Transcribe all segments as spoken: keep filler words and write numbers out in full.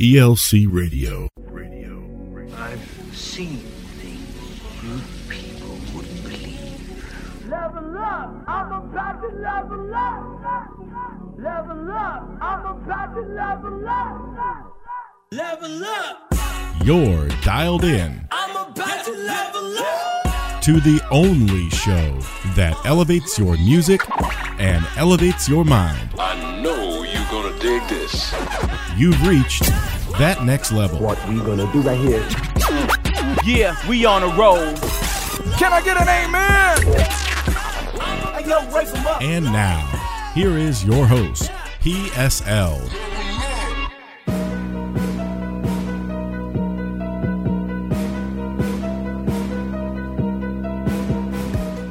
E L C Radio. Radio. Radio. I've seen things you people wouldn't believe. Level up! I'm about to level up! Level up! I'm about to level up! Level up! You're dialed in. I'm about to level up! To the only show that elevates your music and elevates your mind. I know you're gonna dig this. You've reached that next level. What we gonna do right here? Yeah, we on a roll. Can I get an amen? And now, here is your host, P S L.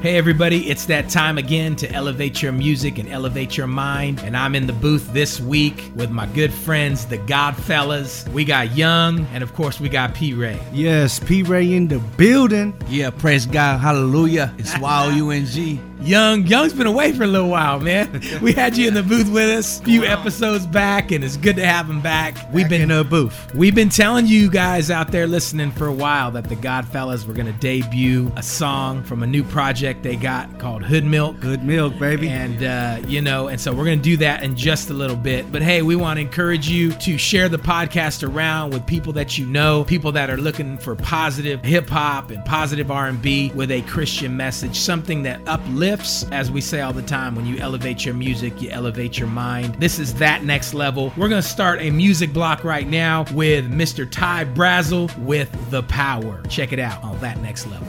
Hey everybody, it's that time again to elevate your music and elevate your mind. And I'm in the booth this week with my good friends, the Godfellas. We got Young, and of course we got P-Ray. Yes, P-Ray in the building. Yeah, praise God, hallelujah. It's Y O U N G. Young, Young's been away for a little while, man. We had you in the booth with us a few episodes back, and it's good to have him back. We've back been in a booth. We've been telling you guys out there listening for a while that the Godfellas were going to debut a song from a new project they got called Hood Milk. Hood Milk, baby. And, uh, you know, and so we're going to do that in just a little bit. But, hey, we want to encourage you to share the podcast around with people that you know, people that are looking for positive hip-hop and positive R and B with a Christian message, something that uplifts. As we say all the time, when you elevate your music, you elevate your mind. This is That Next Level. We're going to start a music block right now with Mister Ty Brazzle with The Power. Check it out on That Next Level.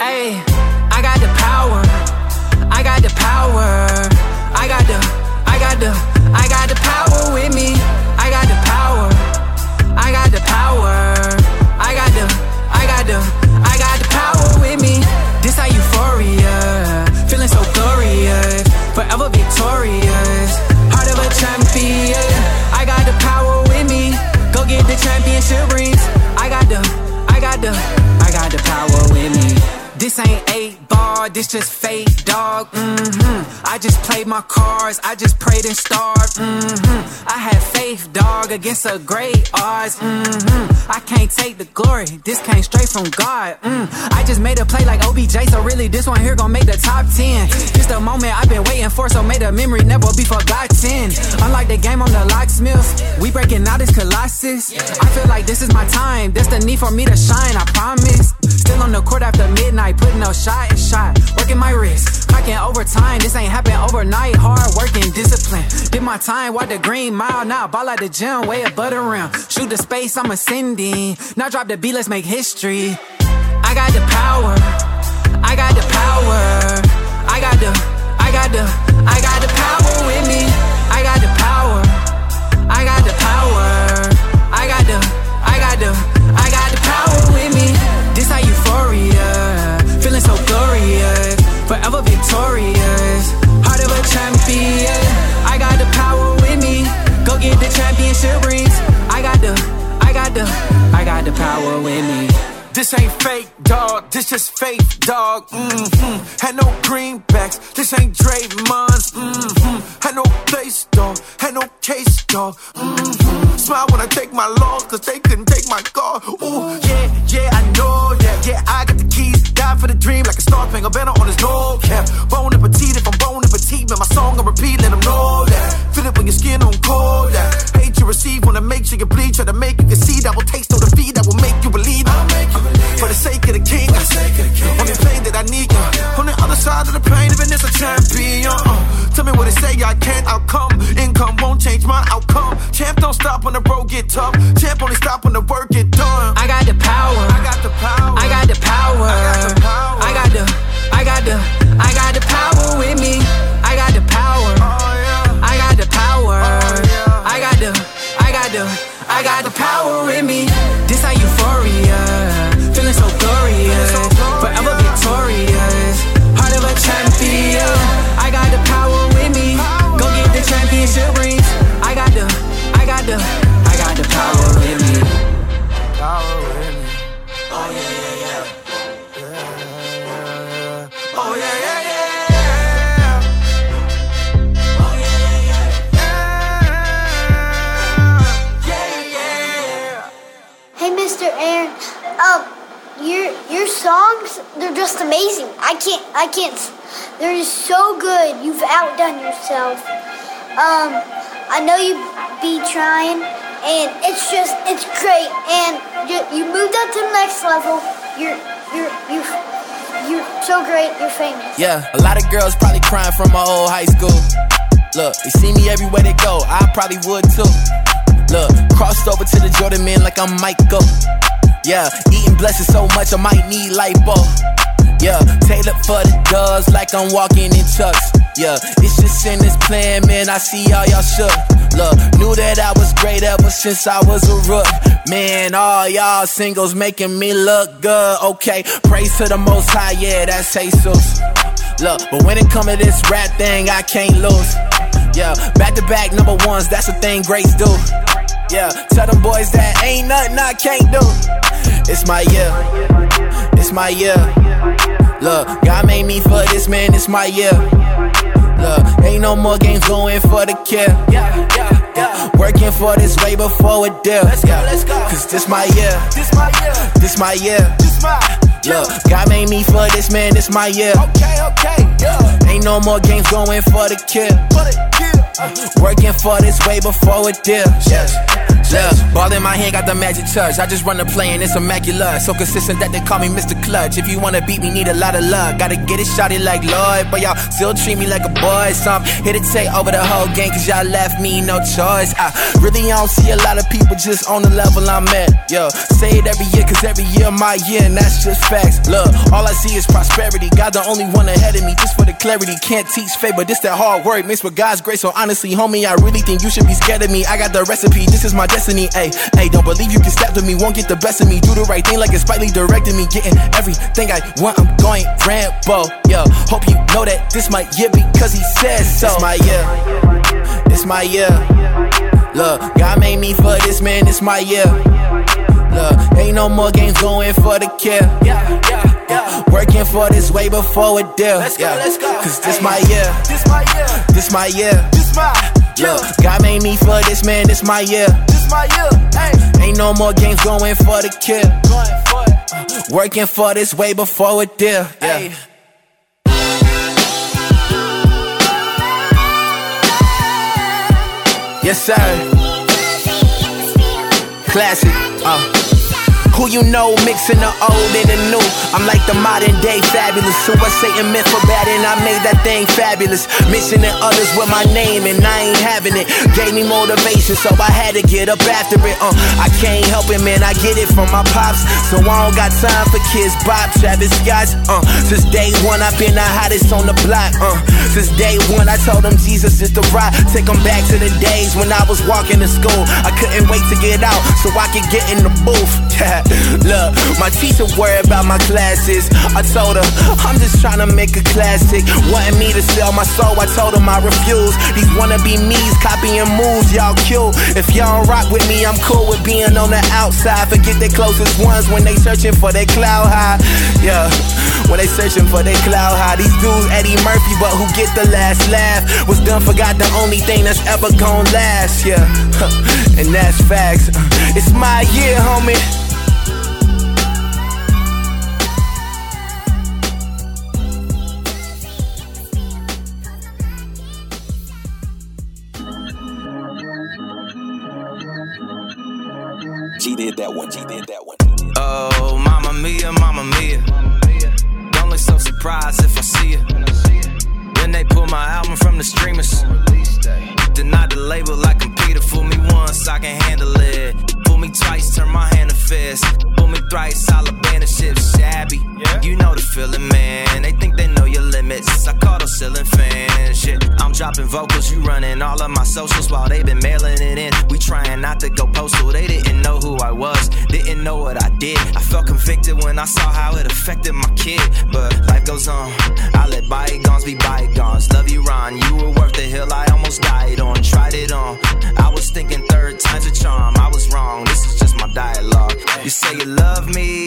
Hey, I got the power. I got the power, I got the, I got the, I got the power with me. I got the power, I got the power, I got the, I got the, I got the power with me. This how euphoria, feeling so glorious, forever victorious, heart of a champion. I got the power with me, go get the championship rings. I got the, I got the, I got the power with me. This ain't eight ball, this just fake, dog. Mm-hmm. I just played my cards, I just prayed and starved. Mm-hmm. I had faith, dog, against a great odds. Mm-hmm. I can't take the glory, this came straight from God. Mm. I just made a play like O B J, so really this one here gon' make the top ten. This the moment I've been waiting for, so may the memory never be forgotten. Unlike the game, I'm the locksmith, we breaking out this colossus. I feel like this is my time, that's the need for me to shine, I promise. Still on the court after midnight, putting no shot and shot, working my wrist, clocking overtime. This ain't happen overnight. Hard working, discipline. Did my time, walk the green mile. Now ball at the gym, way above the rim. Shoot the space, I'm ascending. Now drop the beat, let's make history. I got the power. I got the power. I got the, I got the, I got the power with me. I got the power. I got the power. I got the, I got the, I got the power with me. This how euphoria. Feeling so glorious, forever victorious, heart of a champion. I got the power with me, go get the championship rings. I got the, I got the, I got the power with me. This ain't fake, dog. This just faith, dog. Mm-hmm. Had no greenbacks. This ain't Draymond's. Mm-hmm. Had no place, dog. Had no case, dog. Mm-hmm. Smile when I take my loss, cause they couldn't take my car. Ooh, yeah, yeah, I know that. Yeah, I got the keys. Die for the dream like a star-spangled banner on his cap. Yeah. Bone and petite, if I'm bone and petite, man, my song I repeat, let them know that. Feel it when your skin on cold, that. Hate you receive, wanna make sure you bleed, try to make you concede. I will taste no defeat, I will make you believe. I'll make you believe. For the sake of the king, for the sake of the king. Only pain that I need, yeah. On the other side of the pain, even as a champion. Uh, tell me what they say, I can't outcome. Income won't change my outcome. Champ don't stop when the road get tough. Champ only stop when the work get done. I got the power. I got the power. I got the power. I got the power. I got the, I got the, I got the power with me. I got the power. Oh, yeah. I got the power. Oh, yeah. I got the, I got the, I got the power with me. This how euphoria, feeling so glorious, forever victorious, heart of a champion. I got the power with me, go get the championship rings. I got the, I got the, I got the power with me. Mister Aaron, um, your your songs, they're just amazing. I can't, I can't, they're just so good. You've outdone yourself. Um, I know you be trying, and it's just, it's great. And you, you moved up to the next level. You're, you're, you're, you're so great. You're famous. Yeah, a lot of girls probably crying from my old high school. Look, they see me everywhere they go. I probably would too. Look, crossed over to the Jordan man like I'm Michael. Yeah, eating blessings so much I might need lipo. Yeah, tailored for the doves like I'm walking in Chucks. Yeah, it's just in this plan, man, I see y'all, y'all shook. Look, knew that I was great ever since I was a rook. Man, all y'all singles making me look good, okay. Praise to the Most High, yeah, that's Jesus. Look, but when it come to this rap thing, I can't lose. Yeah, back-to-back number ones, that's the thing greats do. Yeah, tell them boys that ain't nothing I can't do. It's my year, it's my year. Look, God made me for this, man, it's my year. Look, ain't no more games going for the kill. Yeah, yeah, yeah. Working for this way before it deal. Let's go, let's go. Cause this my year, this my year, this my year. This my Look, God made me for this, man, this my year. Okay, okay, yeah. Ain't no more games going for the kill. For the kill. Uh, Working for this way before it did. Yes. Look, ball in my hand, got the magic touch. I just run the play and it's immaculate. So consistent that they call me Mister Clutch. If you wanna beat me, need a lot of luck. Gotta get it shotted like Lloyd, but y'all still treat me like a boy. So I'm here to take over the whole game, cause y'all left me no choice. I really don't see a lot of people just on the level I'm at. Yo, say it every year, cause every year my year, and that's just facts. Look, all I see is prosperity. God the only one ahead of me, just for the clarity. Can't teach faith, but this that hard work mixed with God's grace. So honestly, homie, I really think you should be scared of me. I got the recipe, this is my destiny. Ay, ay, don't believe you can step to me, won't get the best of me. Do the right thing like it's Spike Lee directing me. Getting everything I want, I'm going Rambo. Yo, hope you know that this my year because he says so. It's my year, it's my year. Look, God made me for this, man, it's my year. Look, ain't no more games going for the kill. Yeah, yeah, yeah. Working for this way before it deal. Let's go, let's go. Cause this my year, this my year, this my year, this my. Look, God made me for this, man, this my year. This my year, hey. Ain't no more games going for the kill. Going for it. Uh, working for this way before it did. Yeah. Yes, sir. Classic. Uh. Who you know, mixing the old and the new. I'm like the modern day fabulous. So I say and meant for bad, and I made that thing fabulous. Mentioning others with my name, and I ain't having it. Gave me motivation, so I had to get up after it. Uh, I can't help it, man, I get it from my pops. So I don't got time for kids, Bob, Travis Scott. Uh, since day one, I've been the hottest on the block. Uh, since day one, I told them Jesus is the rock. Take them back to the days when I was walking to school. I couldn't wait to get out, so I could get in the booth. Look, my teacher worried about my classes. I told her, I'm just trying to make a classic. Wanting me to sell my soul, I told him I refuse. These wannabe me's copying moves, y'all cute. If y'all don't rock with me, I'm cool with being on the outside. Forget their closest ones when they searching for their cloud high. Yeah, when they searching for their cloud high. These dudes Eddie Murphy, but who get the last laugh? Was done forgot the only thing that's ever gon' last, yeah. And that's facts. It's my year, homie. She did that one, she did that one. Oh, mama mia, mama mia. Don't look so surprised if I see her. Then they pull my album from the streamers. Deny the label like I'm Peter. Fool me once, I can handle it. Fool me twice, turn my hand to fist. Fool me thrice, I'll abandon ship shabby. You know the feeling, man. They think they know your limits. I call those ceiling fans. Shit, I'm dropping vocals, you running all of my socials while they been mailing it in. We trying not to go postal. They didn't know who I was, didn't know what I did. I felt convicted when I saw how it affected my kid. But life goes on, I let bygones be bygones. Love you, Ron, you were worth the hill I almost died on. Tried it on, I was thinking third time's a charm. I was wrong, this is just my dialogue. You say you love me,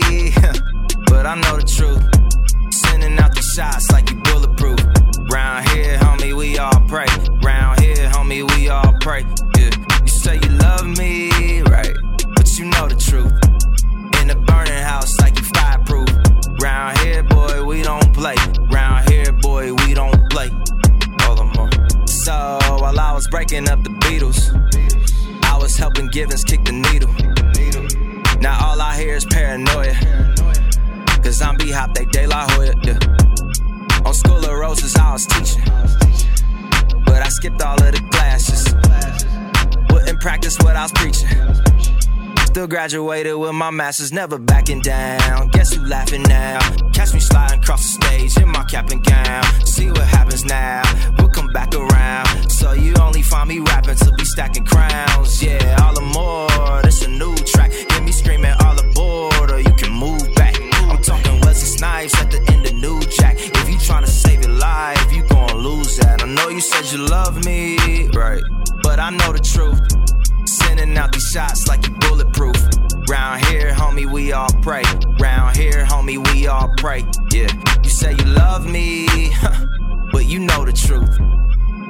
but I know the truth. Sending out the shots like you bulletproof. Round here, homie, we all pray. Round here, homie, we all pray. Yeah. You say you love me, right, but you know the truth. paranoia. Cause I'm B-Hop, they De La Hoya, yeah. On School of Roses, I was teaching, but I skipped all of the classes. Wouldn't practice what I was preaching. Still graduated with my master's, never backing down. Guess who laughing now? Catch me sliding across the stage in my cap and gown. See what happens now, we'll come back around. So you only find me rapping till we stacking crowns. Yeah, all aboard, it's a new track. Hear me screaming all aboard or you can move back. I'm talking Wesley Snipes at the end of New Jack. If you tryna save your life, you gon' lose that. I know you said you love me, right? But I know the truth. Sending out these shots like you bulletproof. Round here, homie, we all pray. Round here, homie, we all pray. Yeah, you say you love me, huh, but you know the truth.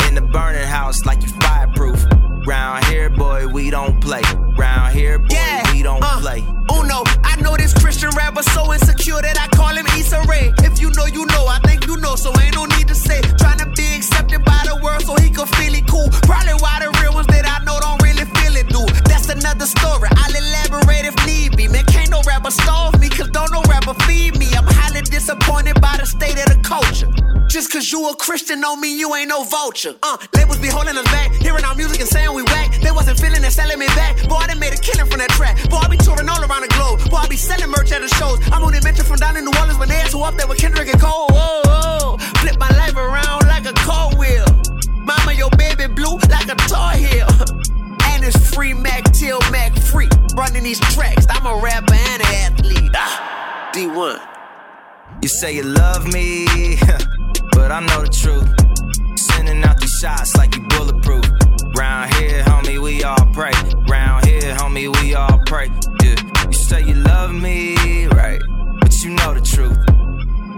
In the burning house like you fireproof. Round here, boy, we don't play. Round here, boy, yeah, we don't uh, play. Uno, I know this Christian rapper so insecure that I call him Issa Rae. If you know, you know, I think you know, so ain't no need to say. Trying to be accepted by the world so he could feel it cool. Probably why the real ones that I know don't really feel it, dude. That's another story, I'll elaborate if need be. Man, can't no rapper starve me, cause don't no rapper feed me. I'm highly disappointed by the state of the culture. Just cause you a Christian don't mean you ain't no vulture. Uh, labels be holding us back, hearing our music and saying we whack. They wasn't feeling and selling me back. Boy, I done made a killing from that track. Boy, I be touring all around the globe. Boy, I be selling merch at the shows. I'm on a mention from down in New Orleans when they had to up there with Kendrick and Cole. Oh, oh, flip my life around like a car wheel. Mama, your baby blue like a tar heel. And it's free Mac till Mac free. Running these tracks, I'm a rapper and an athlete. Ah, D one. You say you love me, but I know the truth. Sending out these shots like you bulletproof. Round here, homie, we all pray. Round here, homie, we all pray. Yeah. You say you love me, right? But you know the truth.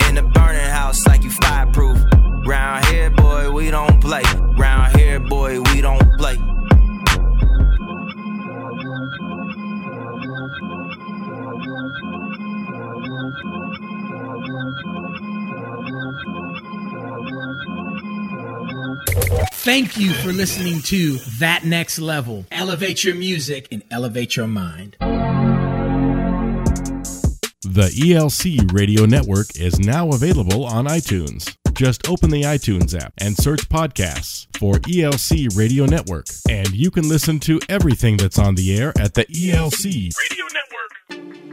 In the burning house like you fireproof. Round here, boy, we don't play. Round here, boy, we don't play. Thank you for listening to That Next Level. Elevate your music and elevate your mind. The E L C Radio Network is now available on iTunes. Just open the iTunes app and search podcasts for E L C Radio Network. And you can listen to everything that's on the air at the E L C Radio Network.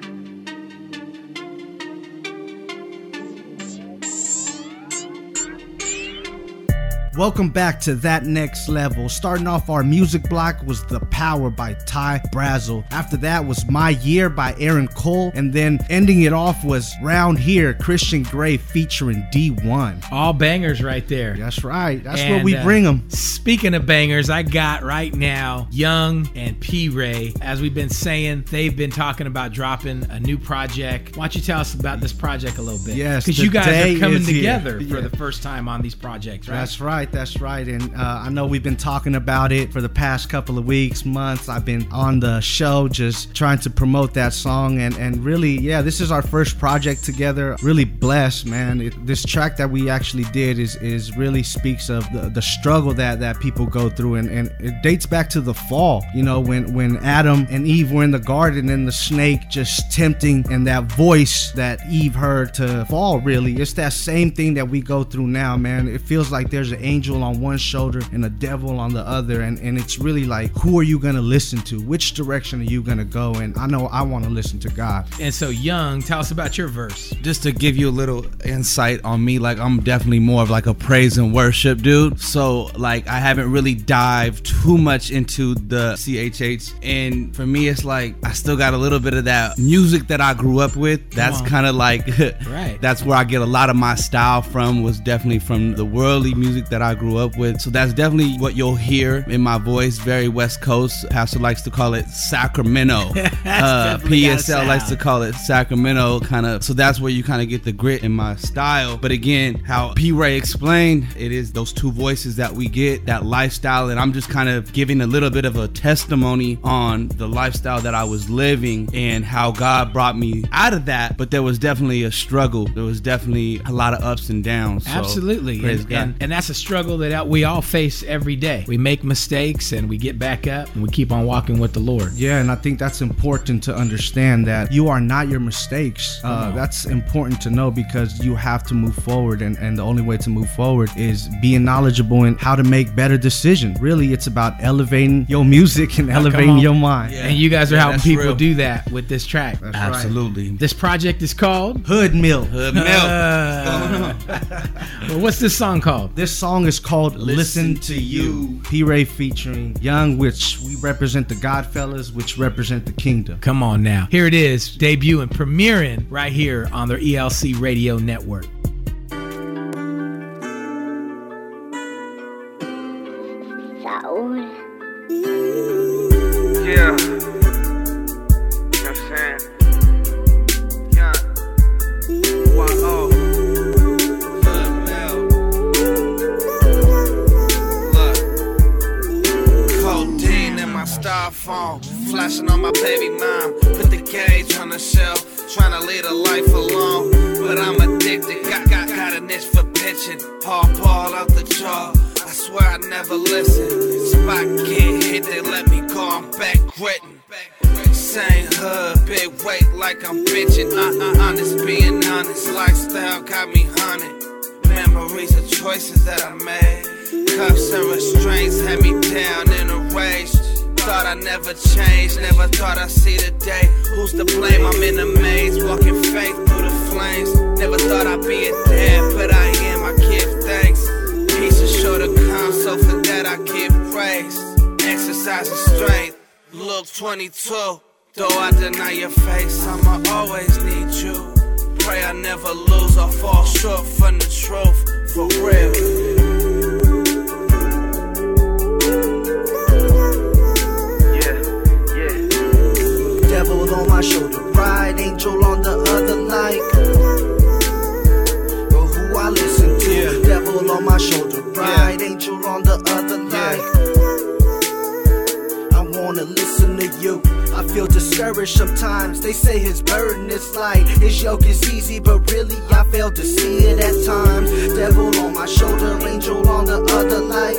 Welcome back to That Next Level. Starting off our music block was The Power by Ty Brazzle. After that was My Year by Aaron Cole. And then ending it off was Round Here, Christian Gray featuring D one. All bangers right there. That's right. That's and, where we uh, bring them. Speaking of bangers, I got right now Young and P-Ray. As we've been saying, they've been talking about dropping a new project. Why don't you tell us about this project a little bit? Yes. Because you guys are coming together here for yeah. the first time on these projects, right? That's right. That's right. And uh, I know we've been talking about it for the past couple of weeks, months. I've been on the show just trying to promote that song. And, and really, yeah, this is our first project together. Really blessed, man. It, this track that we actually did is is really speaks of the, the struggle that, that people go through. And, and it dates back to the fall, you know, when, when Adam and Eve were in the garden and the snake just tempting and that voice that Eve heard to fall, really. It's that same thing that we go through now, man. It feels like there's an angel on one shoulder and a devil on the other, and and it's really like, who are you going to listen to? Which direction are you going to go? And I know I want to listen to God. And so Young, tell us about your verse. Just to give you a little insight on me, like I'm definitely more of like a praise and worship dude, so like I haven't really dived too much into the C H H, and for me it's like I still got a little bit of that music that I grew up with. That's kind of like right. That's where I get a lot of my style from, was definitely from the worldly music that I I grew up with. So that's definitely what you'll hear in my voice. Very West Coast. Pastor likes to call it Sacramento. uh, P S L likes to call it Sacramento kind of. So that's where you kind of get the grit in my style. But again, how P-Ray explained, it is those two voices that we get, that lifestyle. And I'm just kind of giving a little bit of a testimony on the lifestyle that I was living and how God brought me out of that. But there was definitely a struggle. There was definitely a lot of ups and downs. So, absolutely. And, and, and that's a struggle struggle that we all face every day. We make mistakes and we get back up and we keep on walking with the Lord. Yeah, and I think that's important to understand that you are not your mistakes. Uh, that's important to know, because you have to move forward, and, and the only way to move forward is being knowledgeable in how to make better decisions. Really, it's about elevating your music and elevating your mind. Yeah. And you guys are yeah, helping people real. do that with this track. That's Absolutely. Right. This project is called Hood Milk. Hood Milk. Uh, well, what's this song called? This song is called Listen, Listen to You. P-Ray featuring Young, which we represent the Godfellas, which represent the kingdom. Come on now. Here it is, debut and premiering right here on the E L C Radio Network. Flashing on my baby mom, put the cage on the shelf, trying to lead a life alone, but I'm addicted, got, got, got an itch for pitching, paw ball out the jaw, I swear I never listen, spot get hit, they let me go, I'm back gritting, same hood, big weight like I'm bitching, uh-uh, honest, being honest, lifestyle got me hunted, memories of choices that I made, cuffs and restraints had me down in a rage. Thought I never changed, never thought I'd see the day. Who's to blame? I'm in a maze, walking faith through the flames. Never thought I'd be a dad, but I am, I give thanks. Peace is sure to come, so for that I give praise. Exercise and strength, Luke twenty-two. Though I deny your face, I'ma always need you. Pray I never lose or fall short from the truth, for real. On my shoulder, right, angel on the other, like, but who I listen to, yeah. Devil on my shoulder, right, yeah. Angel on the other, yeah. Like, I wanna listen to you. I feel discouraged sometimes, they say his burden is light, his yoke is easy, but really I fail to see it at times. Devil on my shoulder, angel on the other, like,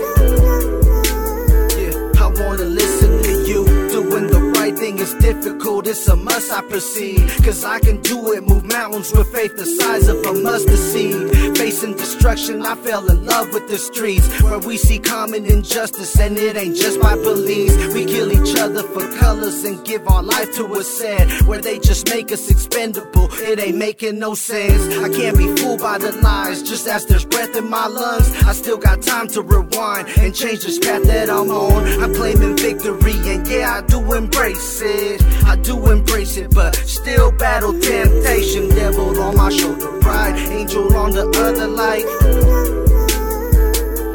yeah, I wanna listen to you. Doing the right thing is difficult, it's a must I proceed, cause I can do it, move mountains with faith the size of a mustard seed. Facing destruction, I fell in love with the streets, where we see common injustice, and it ain't just by police. We kill each other for colors and give our life to a sad, where they just make us expendable, it ain't making no sense. I can't be fooled by the lies, just as there's breath in my lungs, I still got time to rewind, and change this path that I'm on. I'm claiming victory, and yeah, I do embrace it, I do embrace it, but still battle temptation. Devil on my shoulder, pride, angel on the other, like,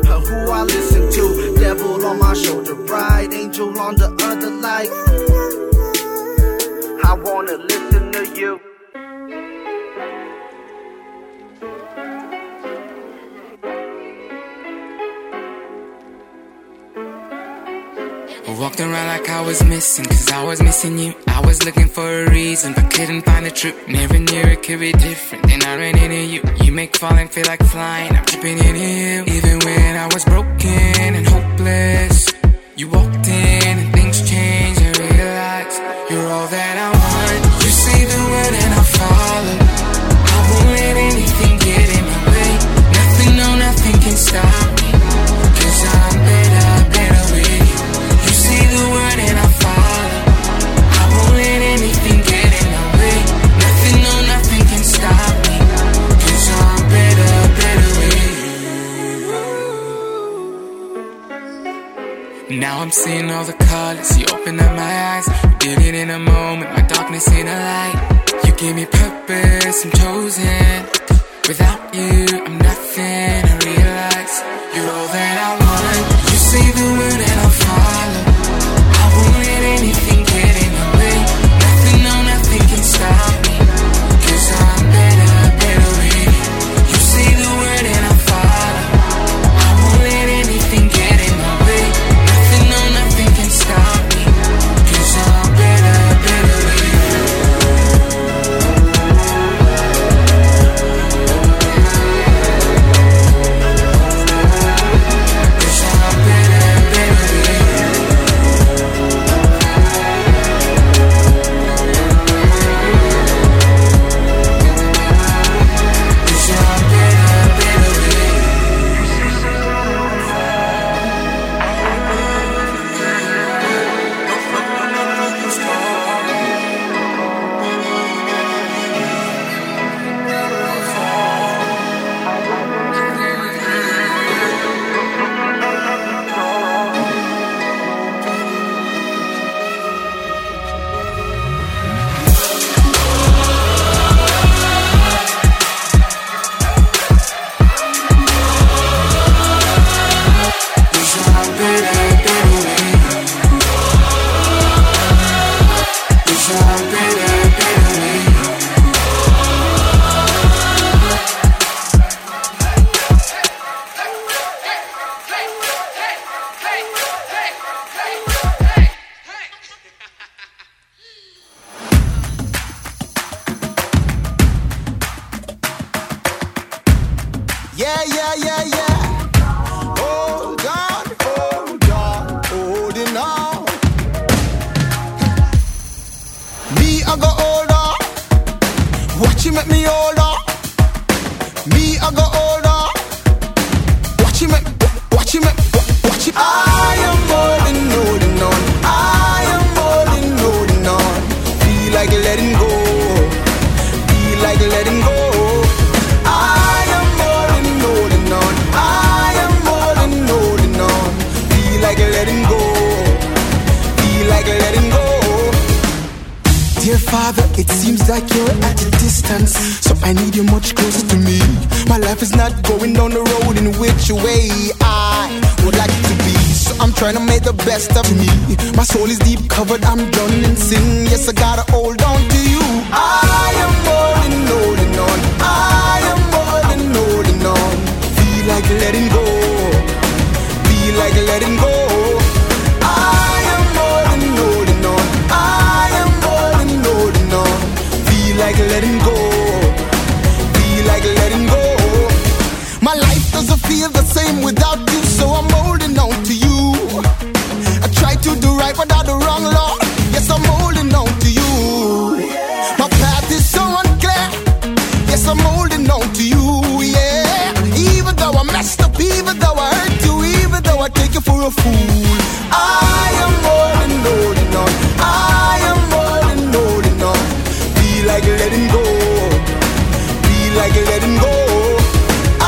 uh, who I listen to. Devil on my shoulder, pride, angel on the other, like, I wanna listen to you. Walked around like I was missing, cause I was missing you. I was looking for a reason, but couldn't find the truth. Never knew it could be different, then I ran into you. You make falling feel like flying, I'm tripping into you. Even when I was broken and hopeless, you walked in and things changed. I realized you're all that I want. You say the word and I follow. I won't let anything get in my way. Nothing, no, nothing can stop me, cause I'm better. Now I'm seeing all the colors, you open up my eyes. You did it in a moment, my darkness in a light. You gave me purpose, I'm chosen. Without you, I'm nothing, I realize you're all that I want. You say the word and I'll follow. I won't let anything get in my way. Nothing, no, nothing can stop me, cause I'm better, better way. You say the word and I'll follow. I won't let anything get in my way. Nothing, no, nothing can stop me, cause I'm better, better way. go older. Watch you make me older. Me I go older. Watch you make, watch you make, watch you. I am more than holding on. I am more than holding on. Feel like letting go. Feel like letting go. I am more than holding on. I am more than holding on. Feel like letting go. Feel like letting go. Dear Father, it seems like you're at a distance, so I need you much closer to me. My life is not going down the road in which way I would like it to be, so I'm trying to make the best of me. My soul is deep covered, I'm drowning in sin. Yes, I gotta hold on to you. I am more than holding on. I am more than holding on. Feel like letting go. Feel like letting go. Letting go, be like letting go. My life doesn't feel the same without you, so I'm holding on to you. I try to do right without the wrong law. Yes, I'm holding on to you. My path is so unclear. Yes, I'm holding on to you, yeah. Even though I messed up, even though I hurt you, even though I take you for a fool, I am more than holding on. I am more than holding on. Be like letting go. Be like letting go. I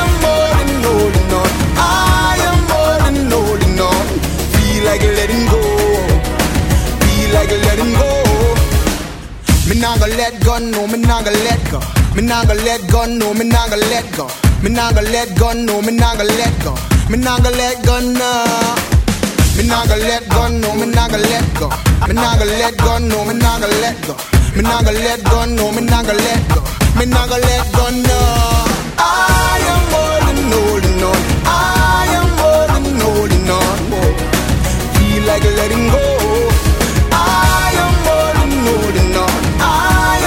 am more than holding on. I am more than holding on. Be like letting go. Be like letting go. Me nah gonna let go, no. Me nah gonna let go. Me nah gonna let go, no. Me nah gonna let go. Me nah gonna let go, no. Me nah gonna let go. Me nah gonna let go, no. Me not gonna let go, no, me not gonna let go. Me not gonna let go, no, me not gonna let go. Me not gonna let go, no, me not gonna let go. Me not gonna let go, no. I am more than holding on. I am more than holding on. Feel like letting go. I am more than holding on. I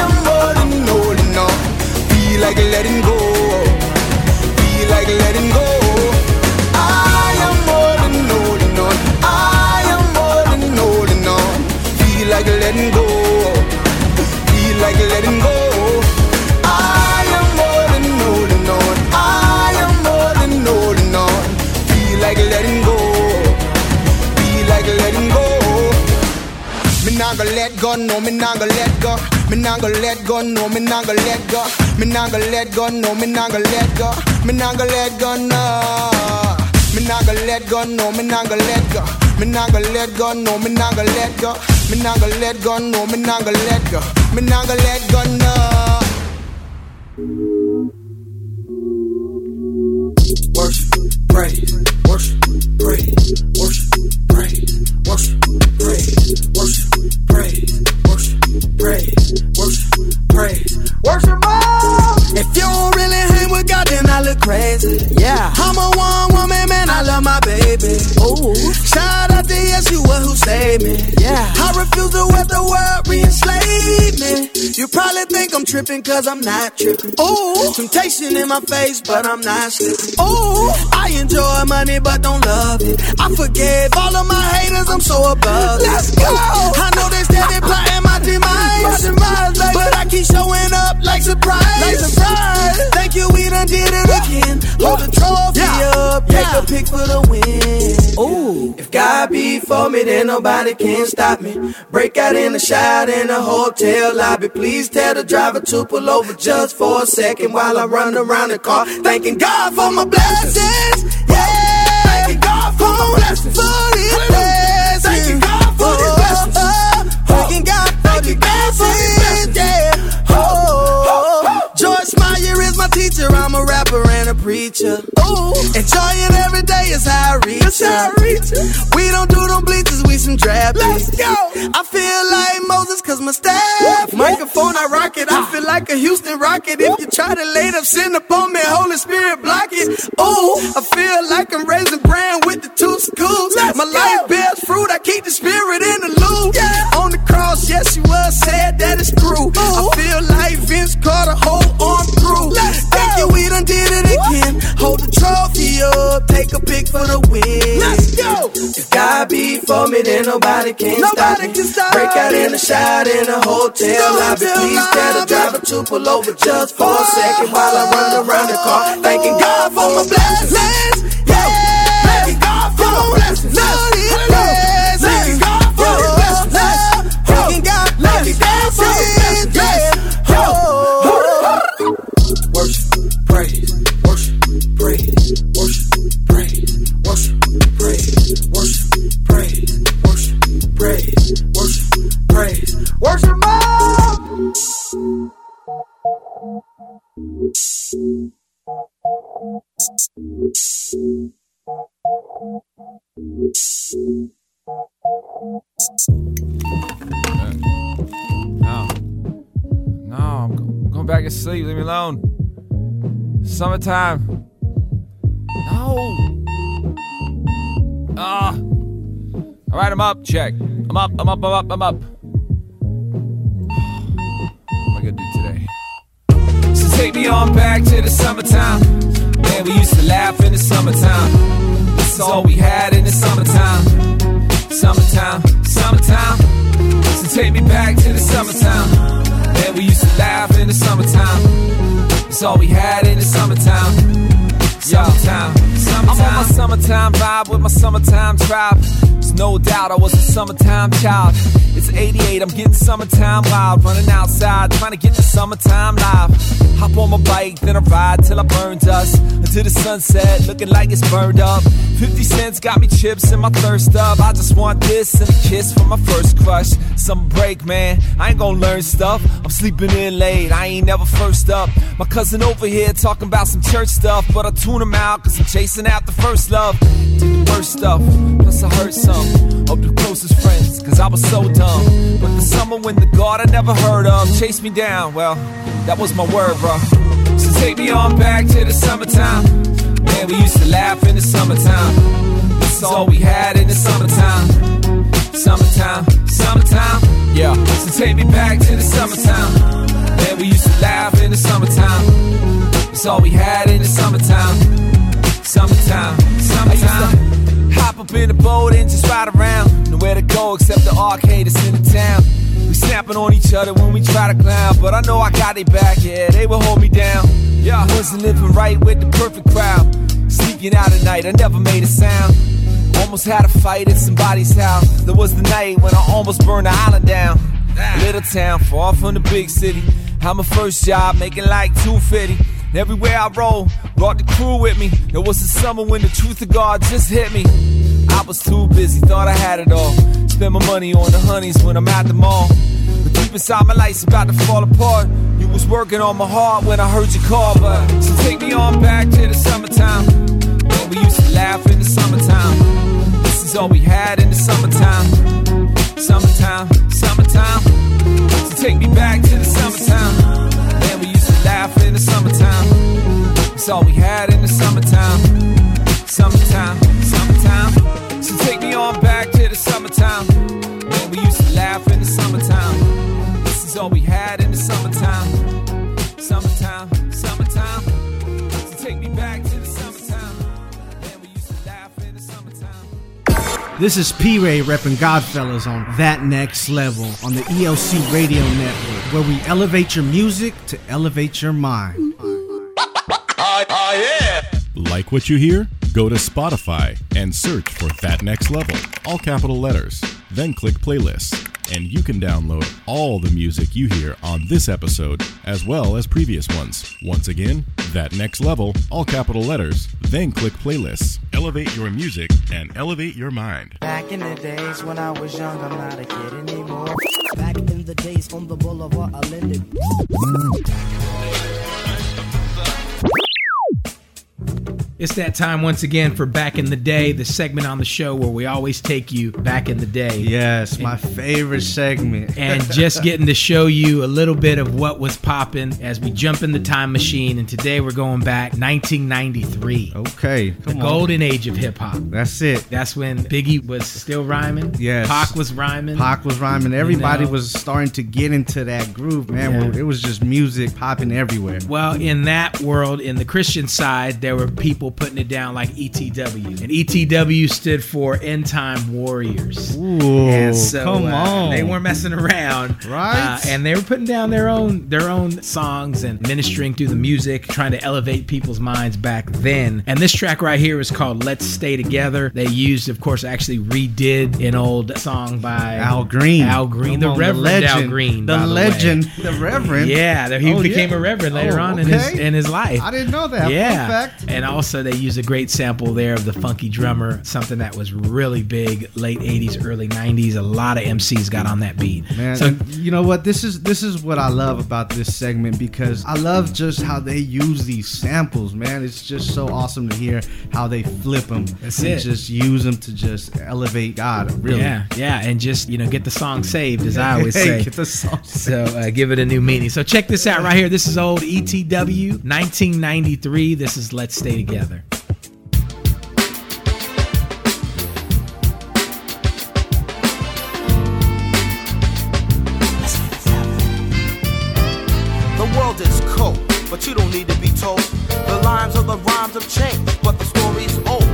am more than holding on. Feel like letting go. Feel like letting go. Letting go, feel like letting go. I am more than holding on. I am more than holding on. Feel like letting go, feel like letting go. Me nah gonna let go, no. Me nah gonna let go. Me nah gonna let go, no. Me nah gonna let go. Me nah gonna let go, no. Me nah gonna let go. Me nah gonna let go, no. Me nah gonna let go, no. Me nah gonna let go. Me nah gonna let go, no. Me nah gonna let go. Me nah gonna let go, no. Me nah gonna let go. Me nah gonna let go, no. Worship, pray, worship, pray, worship, pray, worship, pray, worship, pray, worship, pray, worship, pray, worship. If you don't really hang with God, then I look crazy. Yeah, I'm a one woman man. I love my baby. Ooh, shout out to Yeshua who saved me. Yeah, I refuse to let the world re-enslave me. You probably think I'm tripping, cause I'm not tripping. Ooh, temptation in my face, but I'm not slipping. Ooh, I enjoy money, but don't love it. I forgive all of my haters. I'm so above it. Let's go. I know they steady plotting my demise, my demise like but I keep showing up like surprise. Like surprise. Thank you, we done did it again. Hold the trophy yeah. up, take yeah. a pick for the win. Ooh. If God be for me, then nobody can stop me. Break out in the shower in the hotel lobby. Please tell the driver to pull over just for a second while I run around the car. Thanking God for my blessings. Yeah. Thanking God for my blessings. For his blessings. Thanking God for his blessings. Oh, oh. Thanking God for his blessings. Yeah. Teacher, I'm a rapper and a preacher. Ooh, enjoy it every day is how I reach it. We don't do them bleachers, we some draft. Let's go. I feel like Moses, cause my staff. Microphone, I rock it. I feel like a Houston rocket. If you try to lay up, sin upon me, Holy Spirit, block it. Ooh, I feel like I'm raising brand with the two schools. My life bears fruit, I keep the spirit in the loop. Yeah. On the cross, yes, you was said that it's true. Ooh. I feel like Vince Carter, whole arm through. Let's Thank go. You, we done did it again. Hold the trophy up. take a pick for the win. Let's go. If God be for me, then nobody can nobody stop me. Stop. Break out in a shot in a hotel lobby. Please tell the driver to pull over just for a second while I run around the car, thanking God for my blessings. Yo, thanking God for my blessings. Thanking God for my blessings. Thanking God for my blessings. Worship, praise, worship, praise, worship, praise, worship, praise, worship, praise, worship, praise, worship, praise, worship, no, no, I'm going back to sleep. Leave me alone. Summertime. No. Ah. Uh. All right, I'm up. Check. I'm up. I'm up. I'm up. I'm up. What am I gonna do today? So take me on back to the summertime. Man, we used to laugh in the summertime. That's all we had in the summertime. Summertime. Summertime. So take me back to the summertime. Man, we used to laugh in the summertime. That's all we had in the summertime. Summertime, summertime. I'm on my summertime vibe with my summertime tribe. There's no doubt I was a summertime child. It's eighty-eight, I'm getting summertime wild. Running outside, trying to get the summertime live. Hop on my bike, then I ride till I burn dust. Until the sunset, looking like it's burned up. fifty cents got me chips and my thirst up. I just want this and a kiss from my first crush. Some break, man, I ain't gonna learn stuff. I'm sleeping in late, I ain't never first up. My cousin over here talking about some church stuff, but I tune him out cause I'm chasing after first love. Did the worst stuff, plus I hurt some of the closest friends cause I was so dumb. But the summer when the God I never heard of chased me down, well, that was my word, bro. So take me on back to the summertime. Man, we used to laugh in the summertime. That's all we had in the summertime. Summertime, summertime. Yeah, so take me back to the summertime. Man, we used to laugh in the summertime. That's all we had in the summertime. Summertime, summertime. Hop up in the boat and just ride around. Nowhere to go except the arcade that's in the town. We snapping on each other when we try to climb, but I know I got it back, yeah, they will hold me down. Yeah, I wasn't living right with the perfect crowd. Sneaking out at night, I never made a sound. Almost had a fight at somebody's house. There was the night when I almost burned the island down. Little town, far from the big city. Had my first job, making like two fifty. And everywhere I roll, brought the crew with me. There was a summer when the truth of God just hit me. I was too busy, thought I had it all. Spend my money on the honeys when I'm at the mall. But deep inside my life's about to fall apart. You was working on my heart when I heard you call, but so take me on back to the summertime. When we used to laugh in the summertime. This is all we had in the summertime. Summertime, summertime. So take me back to the summertime. When we used to laugh in the summertime. It's all we had in the summertime. Summertime, summertime. So take me on back to the summertime. Man, we used to laugh in the summertime. This is all we had in the summertime. Summertime, summertime. So take me back to the summertime. Man, we used to laugh in the summertime. This is P-Ray repping Godfellas on That Next Level on the E L C Radio Network, where we elevate your music to elevate your mind. Oh, oh yeah! Like what you hear? Go to Spotify and search for That Next Level, all capital letters. Then click playlists, and you can download all the music you hear on this episode, as well as previous ones. Once again, That Next Level, all capital letters. Then click playlists. Elevate your music and elevate your mind. Back in the days when I was young, I'm not a kid anymore. Back in the days on the boulevard, I landed. It's that time once again for Back in the Day, the segment on the show where we always take you back in the day. Yes, and my favorite segment. And just getting to show you a little bit of what was popping as we jump in the time machine. And today we're going back nineteen ninety-three. Okay. The golden age of hip-hop. That's it. That's when Biggie was still rhyming. Yes. Pac was rhyming. Pac was rhyming. Everybody you know? was starting to get into that groove, man. Yeah. Where it was just music popping everywhere. Well, in that world, in the Christian side, there were people people putting it down like E T W. And E T W stood for End Time Warriors. Ooh, and so, come uh, on. They weren't messing around. Right. Uh, and they were putting down their own, their own songs and ministering through the music, trying to elevate people's minds back then. And this track right here is called Let's Stay Together. They used, of course, actually redid an old song by Al Green. Al Green, the Reverend Al Green. The legend. The Reverend. Yeah, he oh, became yeah. a Reverend later oh, on okay. in his in his life. I didn't know that. Yeah. Perfect. And also they used a great sample there of the funky drummer, something that was really big late eighties, early nineties. A lot of M Cs got on that beat. Man, so you know what? This is this is what I love about this segment, because I love just how they use these samples, man. It's just so awesome to hear how they flip them. That's and it. Just use them to just elevate God, really. Yeah, yeah, and just, you know, get the song saved, as I always say. Get the song saved. So uh, give it a new meaning. So check this out right here. This is old E T W, nineteen ninety-three. This is Let's Stay Together. The world is cold, but you don't need to be told. The lines of the rhymes have changed, but the story's old.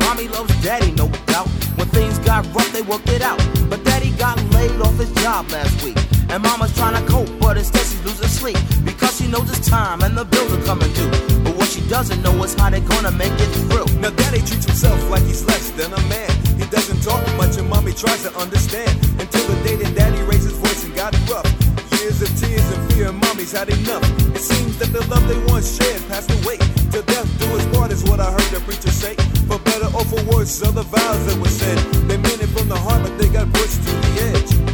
Mommy loves daddy, no doubt. When things got rough, they worked it out. But daddy got laid off his job last week. And mama's trying to cope, but instead she's losing sleep, because she knows it's time and the bills are coming due. But what she doesn't know is how they're gonna make it through. Now daddy treats himself like he's less than a man. He doesn't talk much and mommy tries to understand, until the day that daddy raised his voice and got rough. Years of tears and fear, and mommy's had enough. It seems that the love they once shared passed away. To death do us part is what I heard the preacher say. For better or for worse are the vows that were said. They meant it from the heart, but they got pushed to the edge.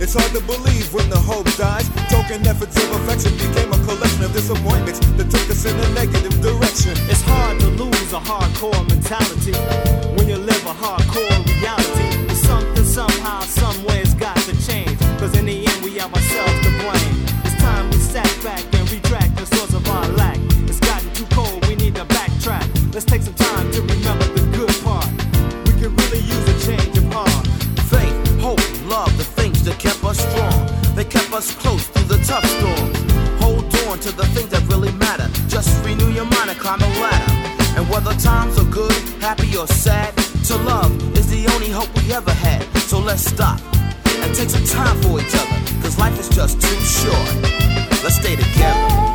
It's hard to believe when the hope dies. Token efforts of affection became a collection of disappointments that took us in a negative direction. It's hard to lose a hardcore mentality when you live a hardcore reality. But something somehow, somewhere's got to change, cause in the end we have ourselves to blame. It's time we sat back and retract the source of our lack. It's gotten too cold, we need to backtrack. Let's take some time to remember the good part. We could really use a change of heart. Faith, hope, love, the things that kept us strong. They kept us close through the tough storms. Hold on to the things that really matter. Just renew your mind and climb a ladder. And whether times are good, happy or sad, to love is the only hope we ever had. So let's stop and take some time for each other, cause life is just too short. Let's stay together.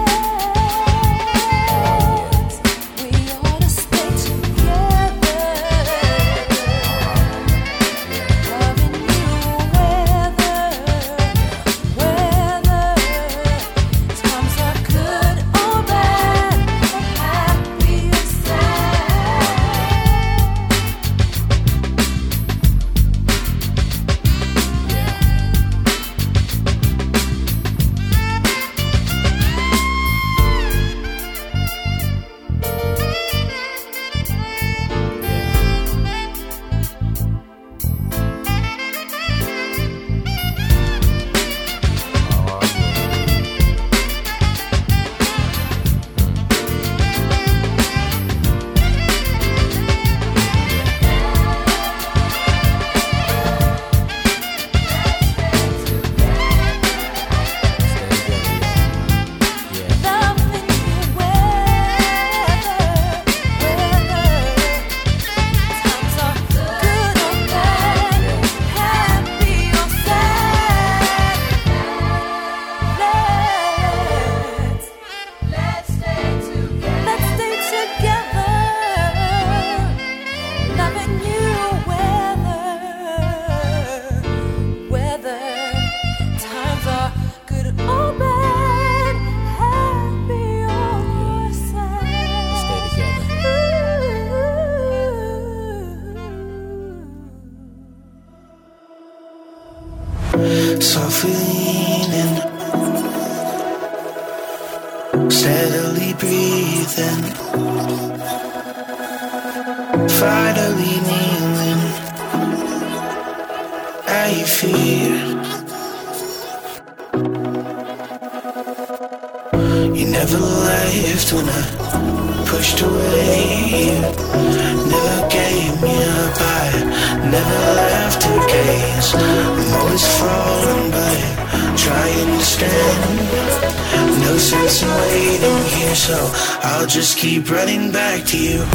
are feeling, steadily breathing, finally kneeling. I fear you never left when I pushed away, never gave me a bite, never left a gaze. I'm always falling back, trying to stand. No sense in waiting here, so I'll just keep running back to you.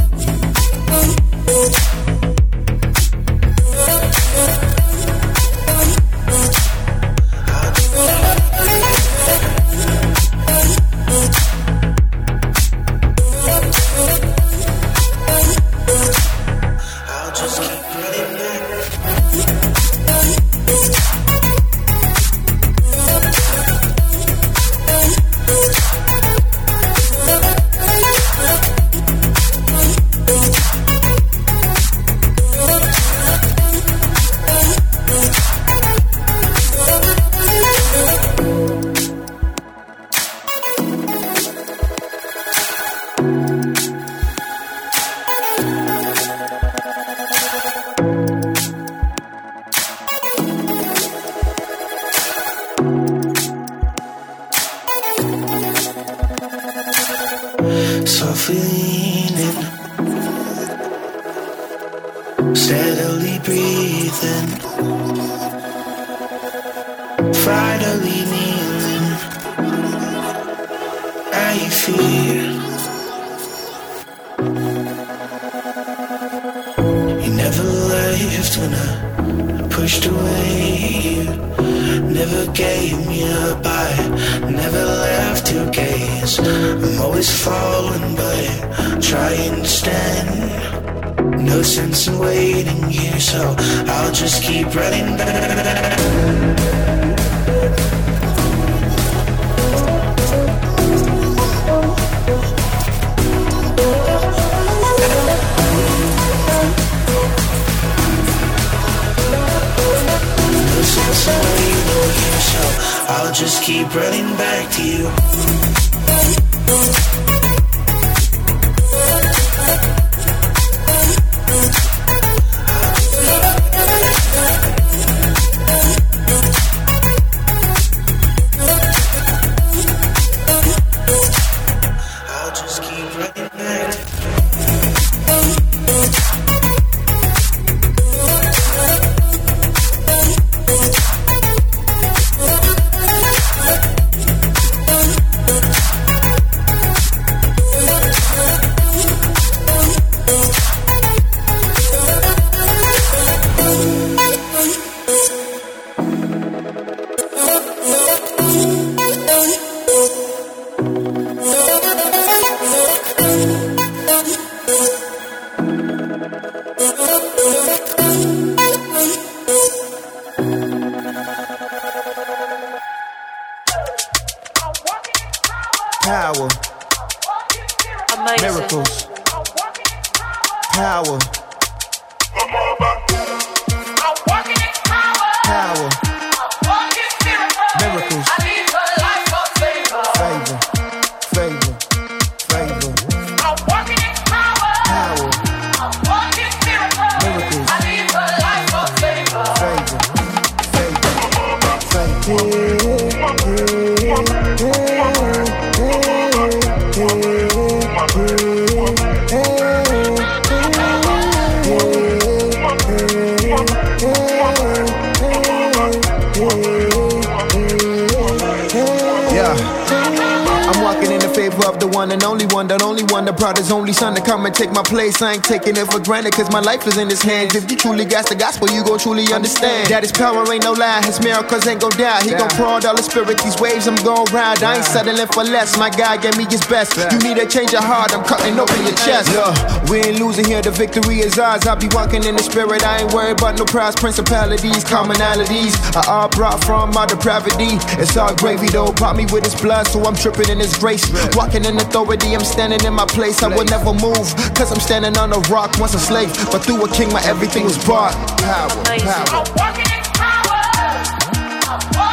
I ain't taking it for granted, cause my life is in his hands. If you truly got the gospel, you gon' truly understand that his power ain't no lie, his miracles ain't gon' die. He gon' pour out all his spirit, these waves I'm gon' ride. I ain't settling for less, my God gave me his best. You need a change of heart, I'm cutting open your chest. Look, we ain't losing here, the victory is ours. I be walking in the spirit, I ain't worried about no prize. Principalities, commonalities I all brought from my depravity. It's all gravy though, bought me with his blood, so I'm tripping in his grace. Walking in authority, I'm standing in my place. I will never move, cause I'm standing on a rock, once a slave, but through a king, my everything was bought. Power, power. I'm walking in power. I'm walking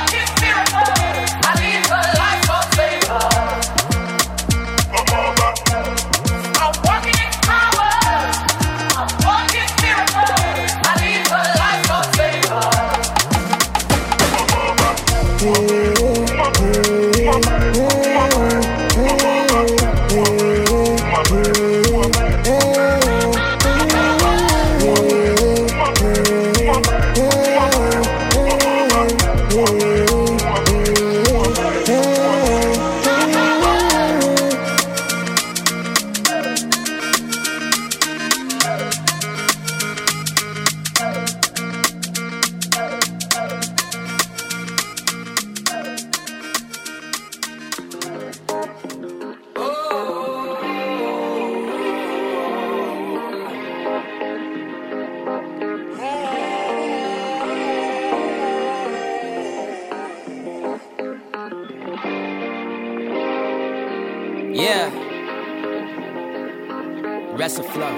rest afloat.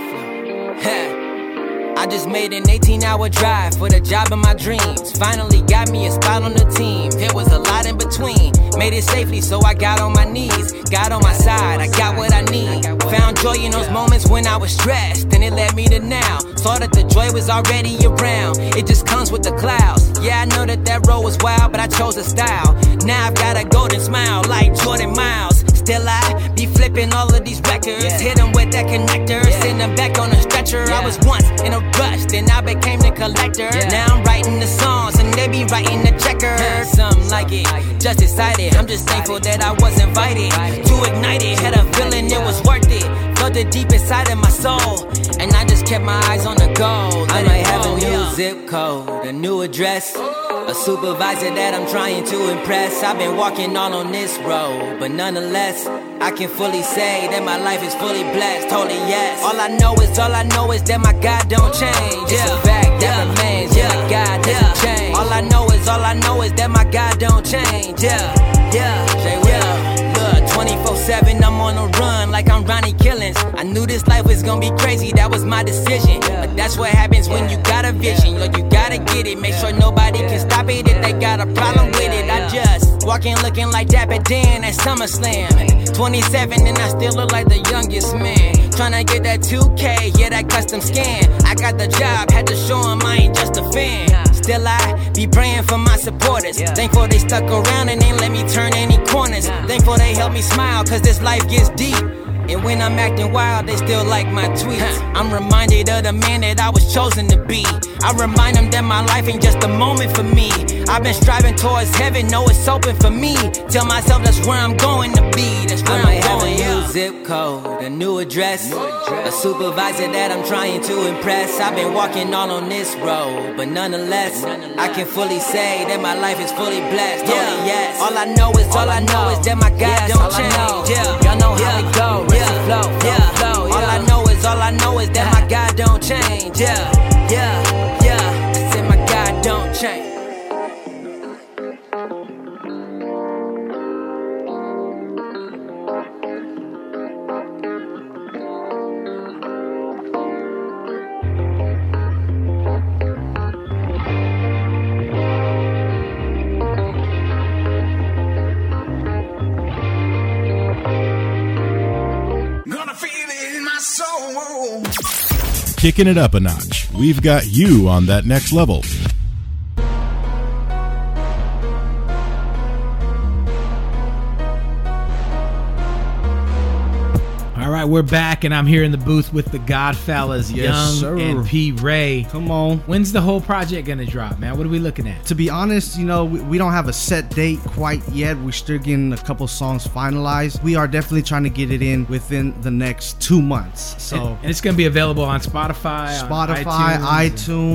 I just made an eighteen hour drive for the job of my dreams. Finally got me a spot on the team. There was a lot in between. Made it safely, so I got on my knees. Got on my side, I got what I need. Found joy in those moments when I was stressed, and it led me to now. Saw that the joy was already around. It just comes with the clouds. Yeah, I know that that road was wild, but I chose a style. Now I've got a golden smile like Jordan Miles. Still I be flipping all of these records, yeah. Hit them with that connector, yeah. Send them back on a stretcher, yeah. I was once in a rush, then I became the collector, yeah. Now I'm writing the songs and they be writing the checkers, yeah. Something like it, just excited, I'm just thankful that I was invited to ignite it, had a feeling it was worth it. Felt the deep inside of my soul, and I just kept my eyes on the goal. Let I might have a new yeah. zip code, a new address, a supervisor that I'm trying to impress. I've been walking all on this road, but nonetheless I can fully say that my life is fully blessed, holy yes. All I know is, all I know is that my God don't change. It's a fact that remains, yeah, my God doesn't change. All I know is, all I know is that my God don't change. Yeah, yeah, yeah, yeah. twenty-four seven, I'm on the run like I'm Ronnie Killings. I knew this life was gonna be crazy, that was my decision. But that's what happens when you got a vision. Yo, you gotta get it, make sure nobody can stop it if they got a problem with it. I just walking looking like Dapper Dan at SummerSlam. twenty-seven and I still look like the youngest man. Tryna get that two K, yeah, that custom scan. I got the job, had to show him I ain't just a fan. Still I be praying for my supporters. Thankful they stuck around and ain't let me turn any corners. Thankful they helped me smile, cause this life gets deep. And when I'm acting wild, they still like my tweets. I'm reminded of the man that I was chosen to be. I remind them that my life ain't just a moment for me. I've been striving towards heaven, know it's open for me. Tell myself that's where I'm going to be. That's where I might I'm going, have a new zip code, a new address, a supervisor that I'm trying to impress. I've been walking all on this road, but nonetheless I can fully say that my life is fully blessed. Yeah, only yes. All I know is, all, all I know is that my God yes, don't change. Yeah, y'all know yeah. how it goes. Yeah, flow, yeah, flow, yeah. All I know is, all I know is that my God don't change. Yeah, yeah, yeah. I said my God don't change. Kicking it up a notch. We've got you on that next level. All right, we're back, and I'm here in the booth with the Godfellas, yes, Young sir. and P-Ray. Come on. When's the whole project going to drop, man? What are we looking at? To be honest, you know, we, we don't have a set date quite yet. We're still getting a couple songs finalized. We are definitely trying to get it in within the next two months. So, And, and it's going to be available on Spotify, Spotify, on iTunes,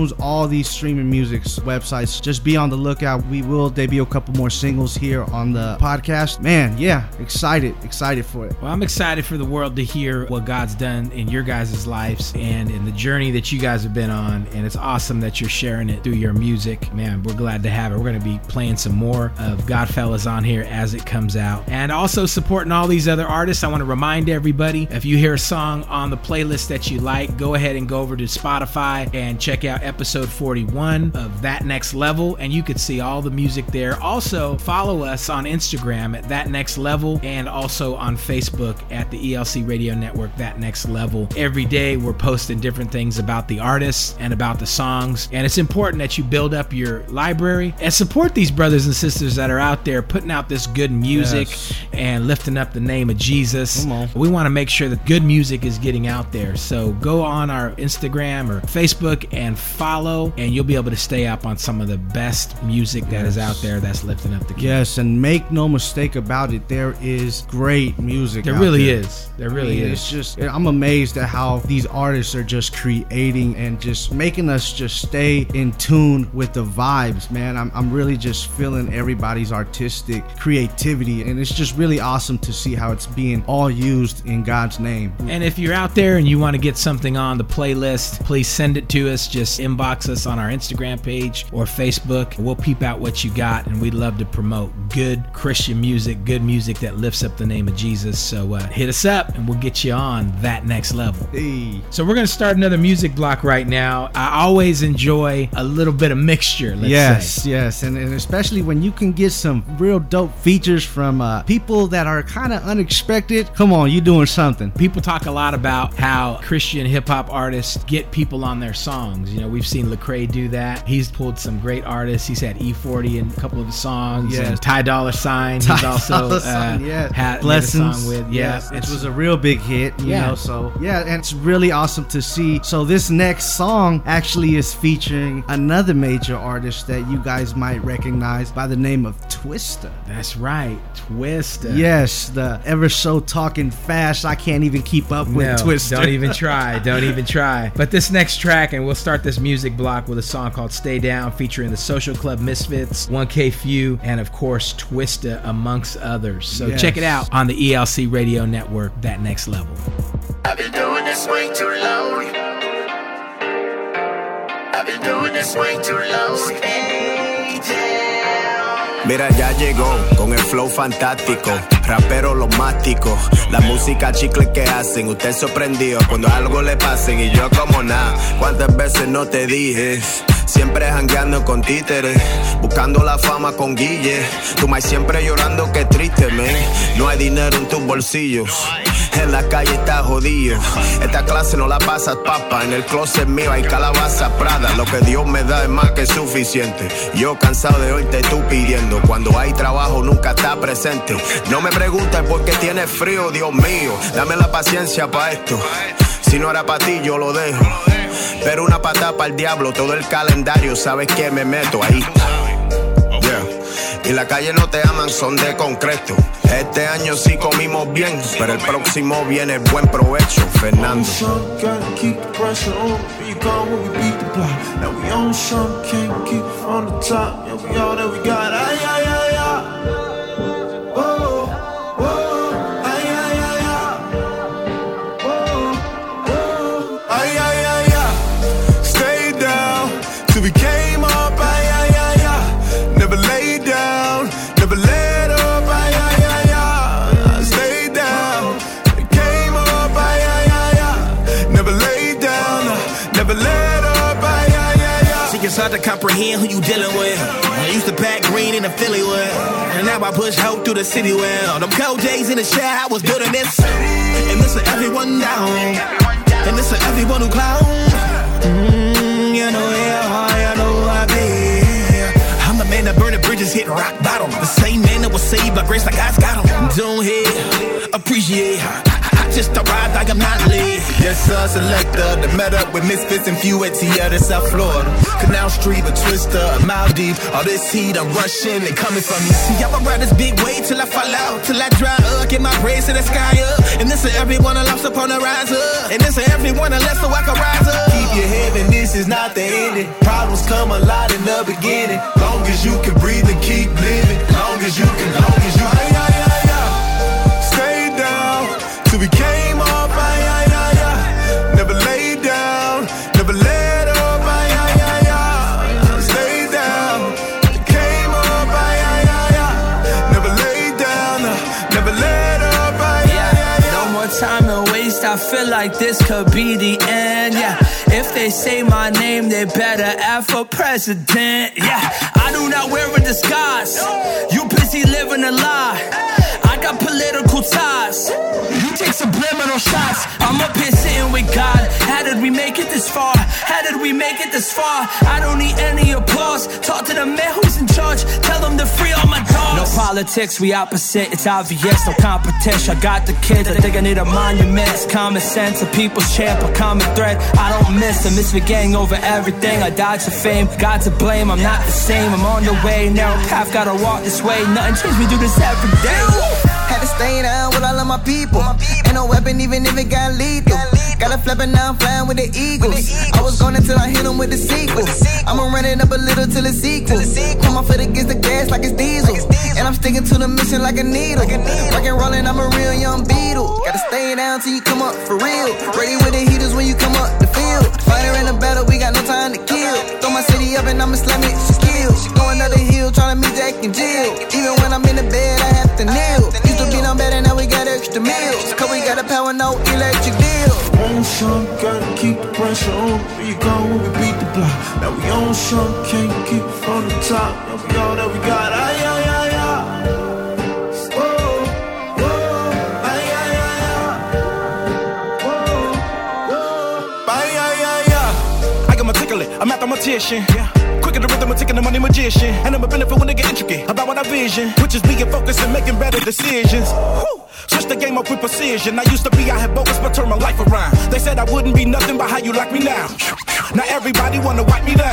iTunes, all these streaming music websites. Just be on the lookout. We will debut a couple more singles here on the podcast. Man, yeah, excited, excited for it. Well, I'm excited for the world to hear. Hear what God's done in your guys' lives and in the journey that you guys have been on, and it's awesome that you're sharing it through your music, man. We're glad to have it. We're going to be playing some more of Godfellas on here as it comes out, and also supporting all these other artists. I want to remind everybody, if you hear a song on the playlist that you like, go ahead and go over to Spotify and check out episode forty-one of That Next Level, and you could see all the music there. Also follow us on Instagram at That Next Level, and also on Facebook at the E L C Radio Network That Next Level. Every day we're posting different things about the artists and about the songs, and it's important that you build up your library and support these brothers and sisters that are out there putting out this good music, yes, and lifting up the name of Jesus. Come on. We want to make sure that good music is getting out there, so go on our Instagram or Facebook and follow, and you'll be able to stay up on some of the best music that yes. is out there that's lifting up the kingdom. Yes, and make no mistake about it, there is great music there out really there. is there really It it's just, I'm amazed at how these artists are just creating and just making us just stay in tune with the vibes, man. I'm, I'm really just feeling everybody's artistic creativity, and it's just really awesome to see how it's being all used in God's name. And if you're out there and you want to get something on the playlist, please send it to us. Just inbox us on our Instagram page or Facebook. We'll peep out what you got, and we'd love to promote good Christian music, good music that lifts up the name of Jesus. So uh, hit us up, and we'll get get you on that next level. Hey. So we're going to start another music block right now. I always enjoy a little bit of mixture, let's yes, say. Yes, yes. And, and especially when you can get some real dope features from uh, people that are kind of unexpected. Come on, you're doing something. People talk a lot about how Christian hip-hop artists get people on their songs. You know, we've seen Lecrae do that. He's pulled some great artists. He's had E forty in a couple of his songs. Yes. And Ty Dollar Sign. Ty he's also Dollar Sign, uh, yeah. had Blessings. A song with. Yeah. Yes, it was a real big hit. You yeah. know, so yeah, and it's really awesome to see. So this next song actually is featuring another major artist that you guys might recognize by the name of Twista. That's right, Twista. Yes, the ever so talking fast. I can't even keep up with no, Twista. Don't even try. Don't even try. But this next track, and we'll start this music block with a song called "Stay Down," featuring the Social Club Misfits, one K Few, and of course Twista, amongst others. So yes. check it out on the E L C Radio Network. That next level. I've been doing this way too long. I've been doing this way too long. Mira, ya llegó con el flow fantástico, rapero lo mástico, la música chicle que hacen, usted sorprendido cuando algo le pasen y yo como nada, cuántas veces no te dije, siempre jangueando con títeres, buscando la fama con Guille, tu mai siempre llorando que triste, man, no hay dinero en tus bolsillos. En la calle está jodido, esta clase no la pasas papa, en el closet mío hay calabaza Prada, lo que Dios me da es más que suficiente, yo cansado de oírte tú pidiendo, cuando hay trabajo nunca está presente, no me preguntes por qué tienes frío, Dios mío, dame la paciencia pa' esto, si no era pa' ti yo lo dejo, pero una patada pa'l diablo, todo el calendario, sabes que me meto ahí. Y la calle no te aman, son de concreto. Este año sí comimos bien, pero el próximo viene buen provecho, Fernando. It's hard to comprehend who you dealing with. I used to pack green in the Philly with, and now I push hope through the city well. Them cold days in the shade, I was building this, and this is everyone down, and this is everyone who clown. Mm, you know how I know I be. I'm the man that burning bridges, hitting rock bottom. The same man that was saved by grace, like God's got him. Don't hate, appreciate. Just arrived like I'm not late. Yes, sir, selector. They met up with Misfits and Few at Tierra, South Florida. Canal Street, a Twista, a Maldives. All this heat, I'm rushing and coming from me. See, I'ma ride this big wave till I fall out, till I dry up, get my braids to the sky up. And this is everyone I lost upon the rise up. And this is everyone I left so I can rise up. Keep your head, and this is not the ending. Problems come a lot in the beginning. Long as you can breathe and keep living. Long as you can, long as you can. We came up, ay, ay, ay, ay. Never laid down, never let up, ay, ay, ay, ay. Stay down, came up, ay, ay, ay, ay. Never laid down, never let up, ay, ay, ay, ay. No more time to waste, I feel like this could be the end, yeah. If they say my name, they better F for president, yeah. I do not wear a disguise, you busy living a lie. I got political ties. You take subliminal shots. I'm up here sitting with God. How did we make it this far? How did we make it this far? I don't need any applause. Talk to the man who's in charge. Tell him to free all my dogs. No politics, we opposite. It's obvious, no competition. I got the kids. I think I need a monument. It's common sense. A people's champ, a common thread. I don't miss. I miss the gang over everything. I died to fame. God to blame. I'm not the same. I'm on the way. Narrow path, gotta walk this way. Nothing changed. We do this every day. Had to stay down with all of my people. my people Ain't no weapon even if it got lethal. Got, lethal. Got a flapping now I'm flying with the eagles, with the eagles. I was gone until I hit them with the sequel, with the sequel. I'ma run it up a little till it's equal. Put my foot against the gas like it's diesel, like it's diesel. And I'm sticking to the mission like a needle, like a needle. Rock and rollin', I'm a real young beetle. Ooh. Gotta stay down till you come up for real. Ready with the heaters when you come up the field. Fighter in the battle, we got no time to kill. Throw my city up and I'ma slam it, she's killed. She going up the hill, tryna meet Jack and Jill. Even when I'm in the bed, I have to kneel. Used to be no better, now we got extra meals. Cause we got got a power, no electric deal. On some, gotta keep the pressure on. Where you gone when we beat the block? Now we on some, can't keep it from the top. Now we all that we got, aye, aye, aye, aye. Whoa, whoa, aye, aye, aye, aye. Whoa, whoa, aye, aye, aye, aye. I got my tickling, a mathematician, yeah. Quicker the rhythm, I'm taking the money magician. And I'm a benefit when they get intricate about what I vision, which is being focused and making better decisions. Woo! Switch the game up with precision. I used to be, I had bogus, but turned my life around. They said I wouldn't be nothing, but how you like me now? Now everybody wanna wipe me down.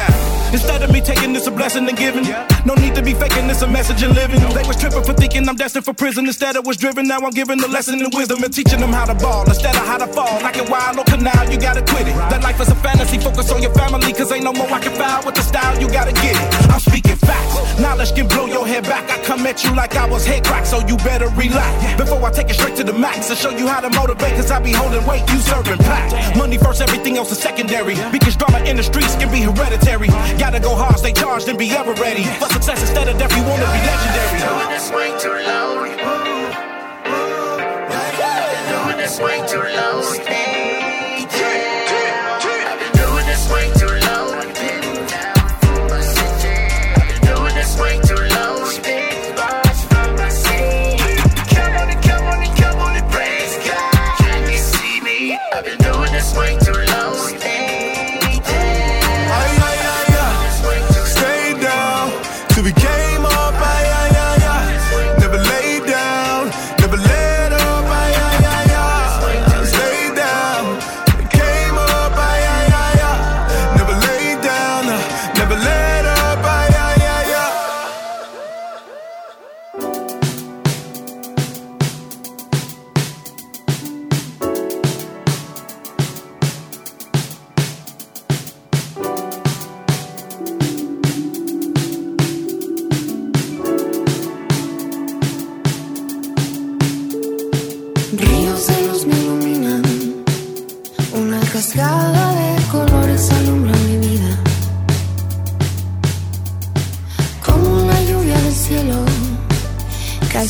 Instead of me taking this a blessing and giving, no need to be faking this a message and living. They was tripping for thinking I'm destined for prison. Instead I was driven, now I'm giving the lesson in wisdom and teaching them how to ball instead of how to fall. Like a wild no canal, you gotta quit it. That life is a fantasy, focus on your family, cause ain't no more I can foul with the style, you gotta get it. I'm speaking facts, knowledge can blow your head back. I come at you like I was head cracked, so you better relax before I take it straight to the max. I show you how to motivate, cause I be holding weight, you serving pack. Money first, everything else is secondary, because drama in the streets can be hereditary. Gotta go hard, stay charged, and be ever ready for success instead of death, you wanna be legendary. Doing this way too low. Doing this way too low. Stay down. I've been doing this way too low. I've been down for my city. I've been doing this way too low. Spit bars from my city. Come on and come on and come on and praise God. Can you see me? I've been doing this way too low. Stay.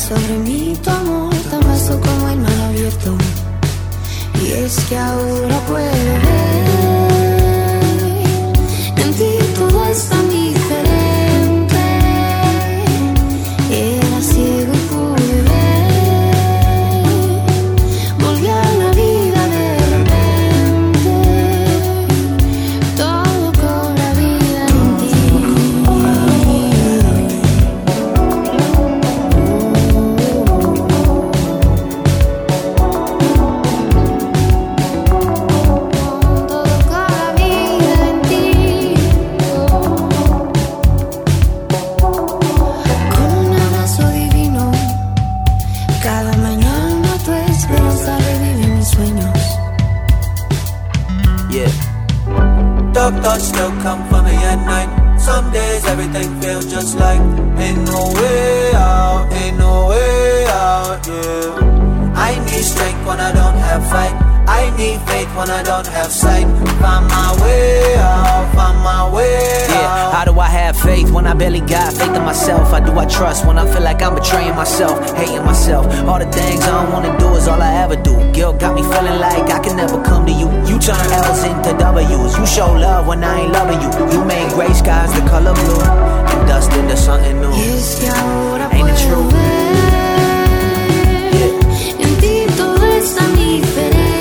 Sobre mí tu amor tan vasto como el mar abierto. Y es que ahora puedo ver en ti todo es tan diferente. Era ciego y pude ver. Volví a la vida de repente. Todo cobra vida en ti. Dark thoughts still come for me at night. Some days everything feels just like ain't no way out, ain't no way out, yeah. I need strength when I don't have fight. I need faith when I don't have sight. Find my way out, find my way out. Yeah, how do I have faith when I barely got faith in myself? How do I trust when I feel like I'm betraying myself, hating myself? All the things I don't wanna do is all I ever do. Guilt got me feeling like I can never come to you. You turn L's into W's. You show love when I ain't loving you. You made gray skies the color blue and dust into something new. Ain't it true? Yeah. En ti todo es tan diferente.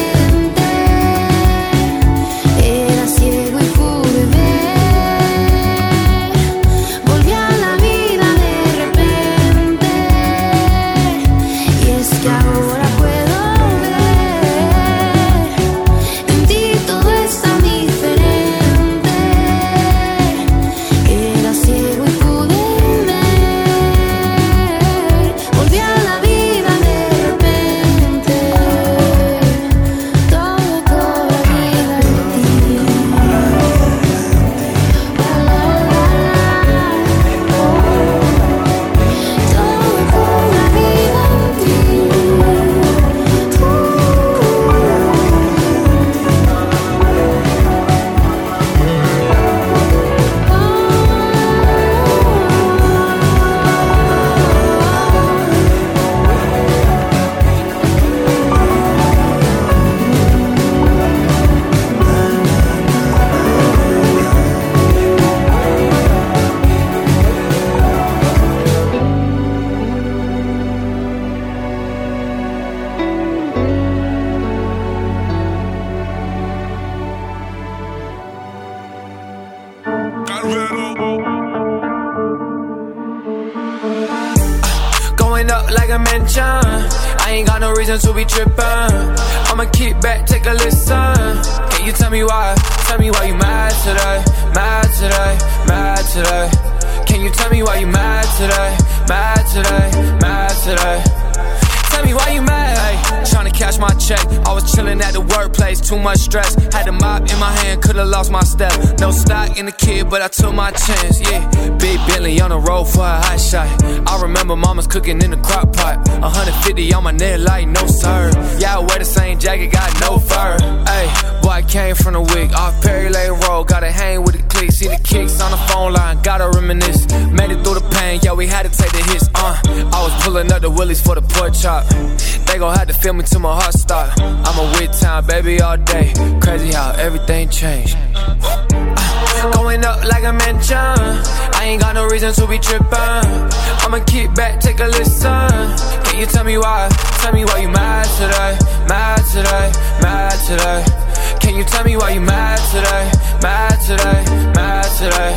Uh, going up like I mentioned, I ain't got no reason to be tripping. I'ma keep back, take a listen. Can you tell me why? Tell me why you mad today, mad today, mad today. Can you tell me why you mad today, mad today, mad today? Tell me why you mad? Ay, tryna cash my check. I was chillin' at the workplace, too much stress. Had the mop in my hand, coulda lost my step. No stock in the kid, but I took my chance, yeah. Big Billy on the road for a hot shot. I remember mama's cooking in the crock pot. one hundred fifty on my neck like no sir. Yeah, I wear the same jacket, got no fur. Ay, boy, I came from the wig. Off Perry Lane Road, gotta hang with the clique. See the kicks on the phone line, gotta reminisce. Made it through the pain, yeah, we had to take the hits, uh. I was pulling up the willies for the pork chop. They gon' have to feel me till my heart stop. I'm a with time, baby, all day. Crazy how everything changed. Uh, going up like I mentioned, I ain't got no reason to be trippin'. I'ma keep back, take a listen. Can you tell me why? Tell me why you mad today, mad today, mad today. Can you tell me why you mad today, mad today, mad today?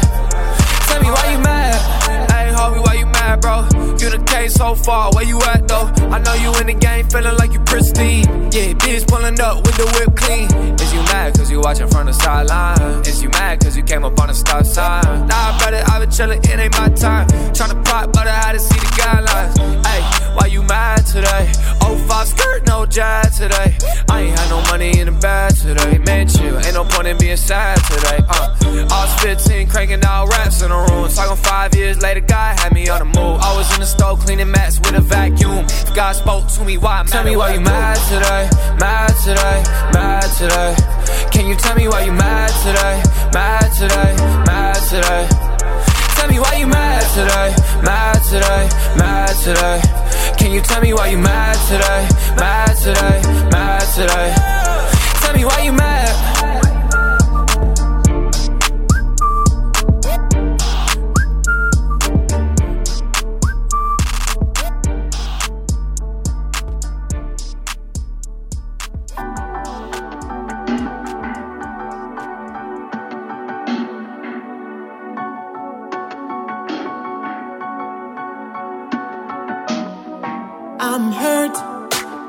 Tell me why you mad. Hey, homie, why you mad, bro? You the case so far, where you at though? I know you in the game, feeling like you pristine. Yeah, bitch pulling up with the whip clean. Is you mad cause you watching from the sideline? Is you mad cause you came up on the stop sign? Nah, brother, I been chilling, it ain't my time. Tryna pop, but I had to see the guidelines. Ayy, why you mad today? Oh, five skirt, no jive today. I ain't had no money in the bag today. Man, chill, ain't no point in being sad today. Uh, I was fifteen, cranking all raps in the room. Talking five years later, God had me on the move. I was in the stove cleaning mats with a vacuum. If God spoke to me, why? Tell me why you mad today, mad today, mad today. Can you tell me why you mad today, mad today, mad today? Tell me why you mad today, mad today, mad today. Can you tell me why you mad today, mad today, mad today? Tell me why you mad. I'm hurt,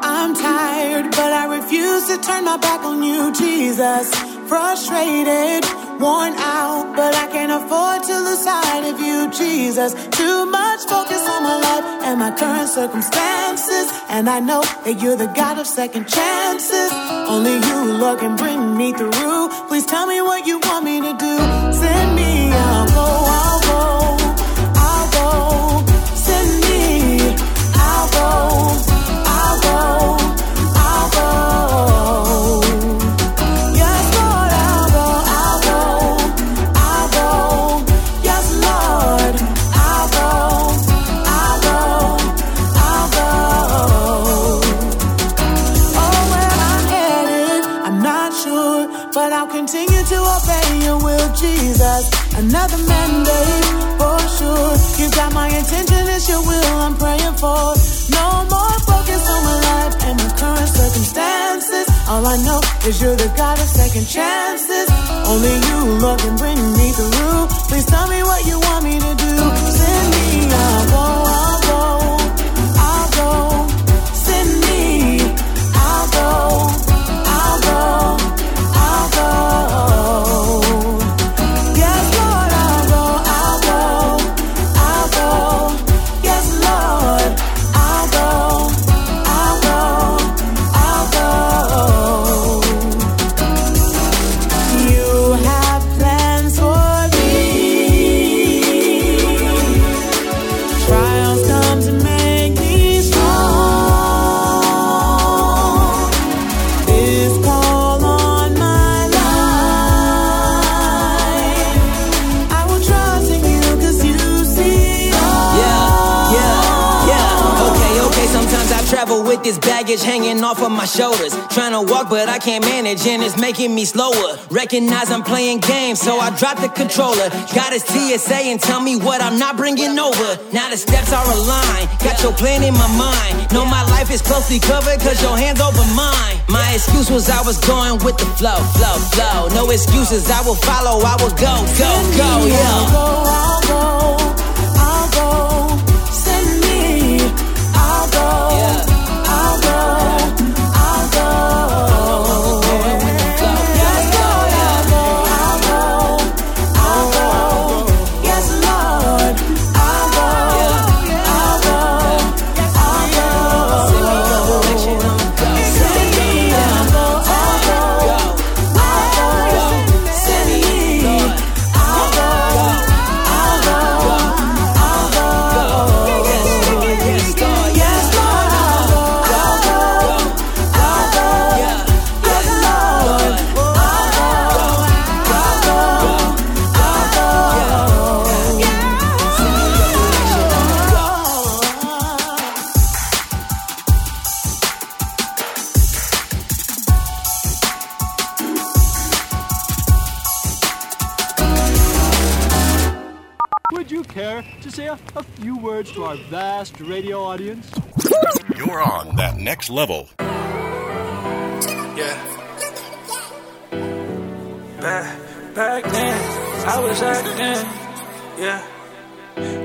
I'm tired, but I refuse to turn my back on you, Jesus. Frustrated, worn out, but I can't afford to lose sight of you, Jesus. Too much focus on my life and my current circumstances, and I know that you're the God of second chances. Only you, Lord, can bring me through. Please tell me what you want me to do. Send me, I'll go, I'll go, I'll go. Send me, I'll go. Another mandate, for sure. You got my intention, it's your will I'm praying for. No more focus on my life and my current circumstances. All I know is you're the God of second chances. Only you, Lord, can bring me through. Please tell me what you want me to do. Send me, I'll go, I'll go, I'll go. Send me, I'll go, I'll go, I'll go. Try travel with this baggage hanging off of my shoulders. Trying to walk, but I can't manage, and it's making me slower. Recognize I'm playing games, so I drop the controller. Got his T S A and tell me what I'm not bringing over. Now the steps are aligned, got your plan in my mind. Know my life is closely covered, cause your hands over mine. My excuse was I was going with the flow, flow, flow. No excuses, I will follow, I will go, go, go, yeah. I'll go, I'll go, I'll go. Send me, I'll go, yeah. I'll go. To our vast radio audience. You're on that next level. Yeah. Back, back then, I was acting. Yeah.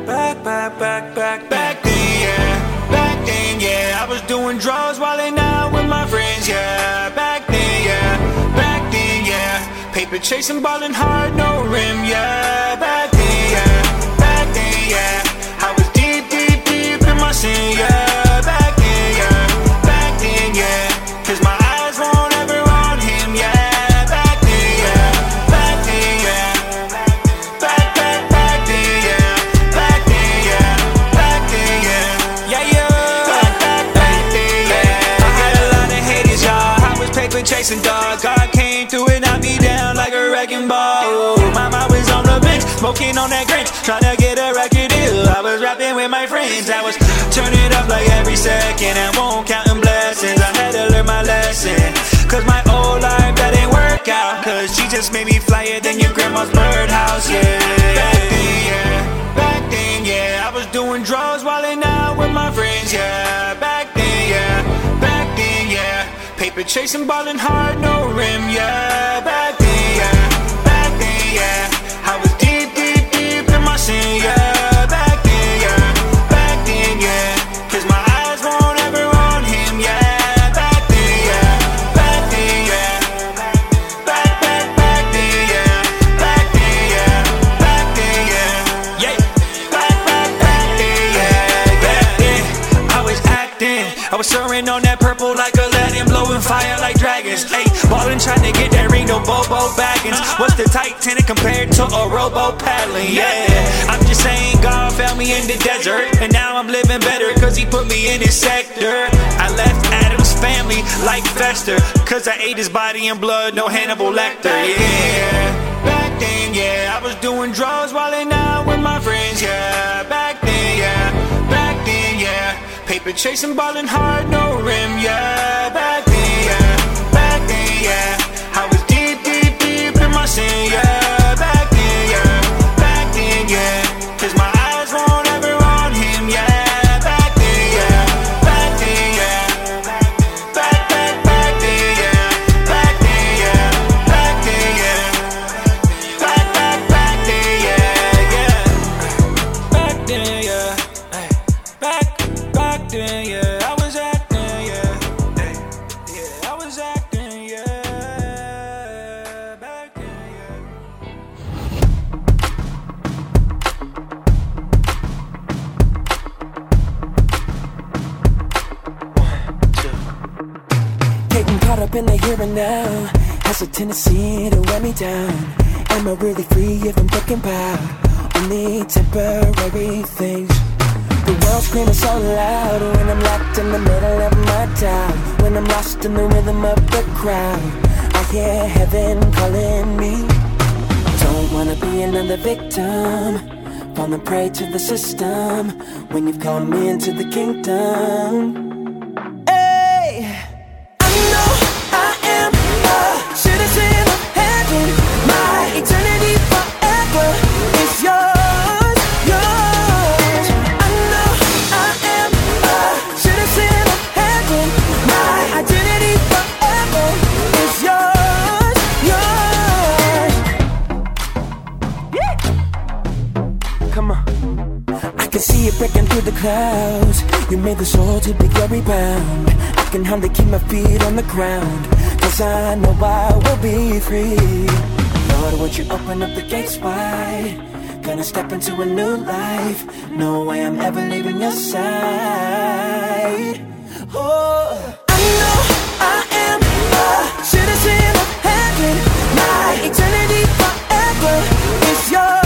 Back, back, back, back, back then, yeah. Back then, yeah. I was doing drugs while they out with my friends, yeah. Back then, yeah. Back then, yeah. Paper chasing, balling hard, no rim, yeah. Back then, yeah. Back then, yeah. Yeah, back then, yeah, back then, yeah, cause my eyes won't ever on him, yeah, back then, yeah, back then, yeah, back, back, back then, yeah, back then, yeah, back then, yeah, yeah, yeah, back, back, back then, yeah. I had a lot of haters, y'all, I was paper chasing dog, God came through and knocked me down like a wrecking ball, mama was on the bench, smoking on that Grinch, trying to get a record deal, I was rapping with my friends, I was turn it up like every second and won't count in blessings. I had to learn my lesson, cause my old life that didn't work out, cause she just made me flyer than your grandma's birdhouse, yeah. Back then, yeah, back then, yeah, I was doing drugs wildin' out with my friends, yeah. Back then, yeah, back then, yeah, paper chasing, ballin' hard, no rim, yeah. Back then, yeah, back then, yeah, I was deep, deep, deep in my sin, yeah. Soaring on that purple like Aladdin, blowing fire like dragons. Ayy, ballin', trying to get that Reno Bobo Baggins. What's the Titanic compared to a Robo paddling? Yeah, I'm just saying God found me in the desert, and now I'm living better cause he put me in his sector. I left Adam's family like Fester, cause I ate his body and blood, no Hannibal Lecter. Yeah, back then, yeah, I was doing drugs wildin' out with my friends, yeah. Back then, yeah, back then, yeah, paper chasing, ballin' hard, no rim, yeah. Back then, yeah, back then, yeah, I was deep, deep, deep in my sin, yeah. Back then, yeah, back then, yeah, cause my eyes won't ever on him, yeah. Back then, yeah, back then, yeah, back, back, back then, yeah. Back then, yeah, back then, yeah, back, back, back then, yeah, yeah. Back then, yeah, ay, back. Then, yeah, I was acting, yeah. Hey, yeah, I was acting, yeah. Back then, yeah. One, two. Getting caught up in the here and now has a tendency to wear me down. Am I really free if I'm thinking about only temporary things? The world screaming so loud when I'm locked in the middle of my doubt. When I'm lost in the rhythm of the crowd, I hear heaven calling me. Don't wanna be another victim, falling prey to the system. When you've called me into the kingdom, see it breaking through the clouds. You made the soul to be your rebound. I can hardly keep my feet on the ground, 'cause I know I will be free. Lord, would you open up the gates wide? Gonna step into a new life. No way I'm ever leaving your side. Oh, I know I am a citizen of heaven. My eternity forever is yours.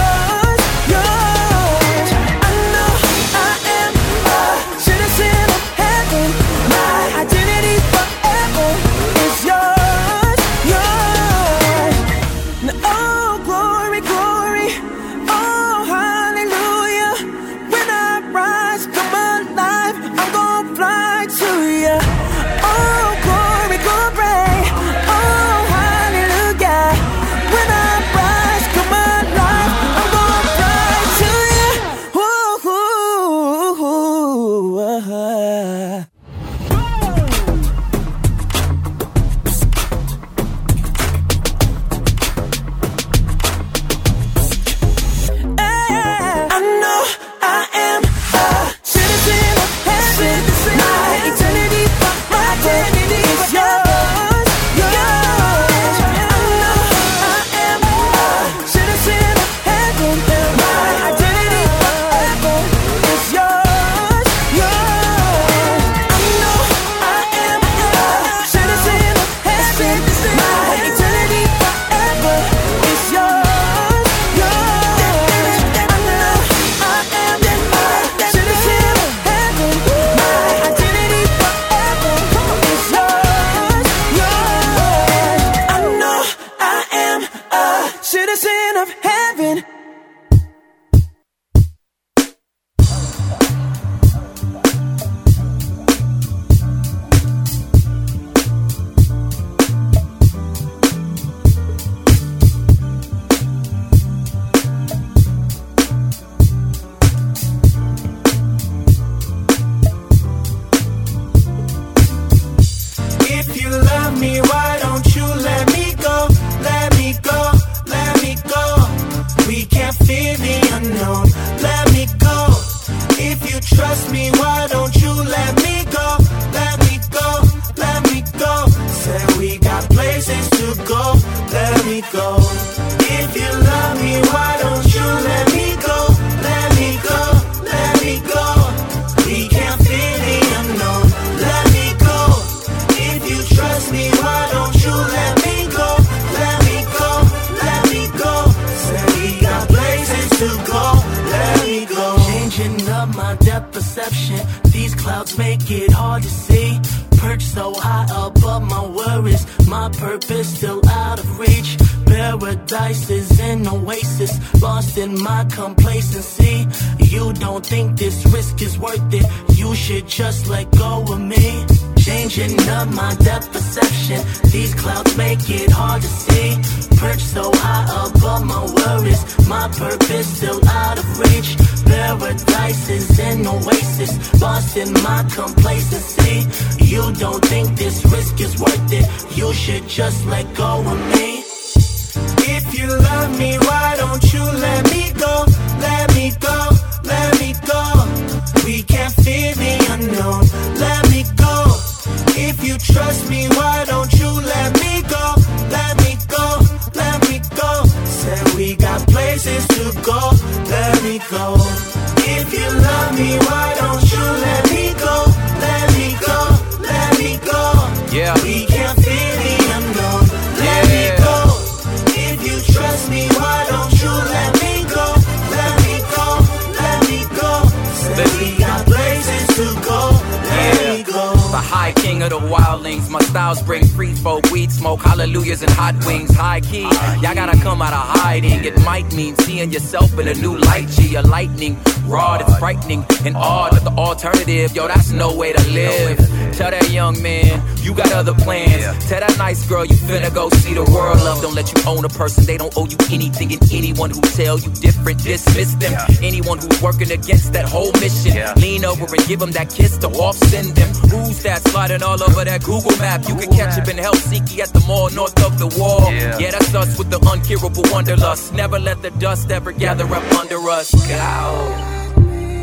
Yo, that's no way to live. Tell that young man, you got other plans. Tell that nice girl, you finna go see the world. Love don't let you own a person. They don't owe you anything. And anyone who tell you different, dismiss them. Anyone who's working against that whole mission, lean over and give them that kiss to off-send them. Who's that sliding all over that Google map? You can catch up in Helsinki at the mall north of the wall. Yeah, that's us with the uncurable wanderlust. Never let the dust ever gather up under us. Go.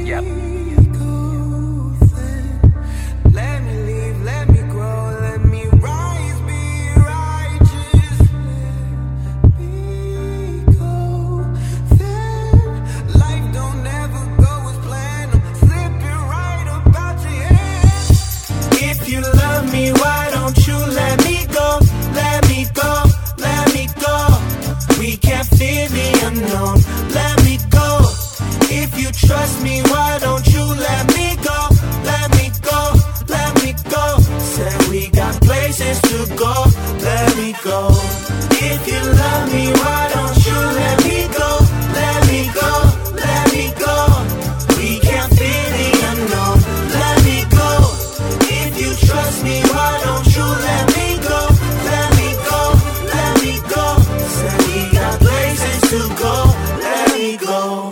Yep. Let me leave, let me grow, let me rise, be righteous. Let me go. Then life don't ever go as planned. I'm slipping right about your hand. If you love me, why don't you let me go? Let me go, let me go. We can't fear the unknown. Let me go. If you trust me, why don't you let me go? Let me go, let me go. Said we got places to go, let me go. If you love me, why don't you let me go? Let me go, let me go. We can't feel the unknown, let me go. If you trust me, why don't you let me go? Let me go, let me go. Said we got places to go, let me go.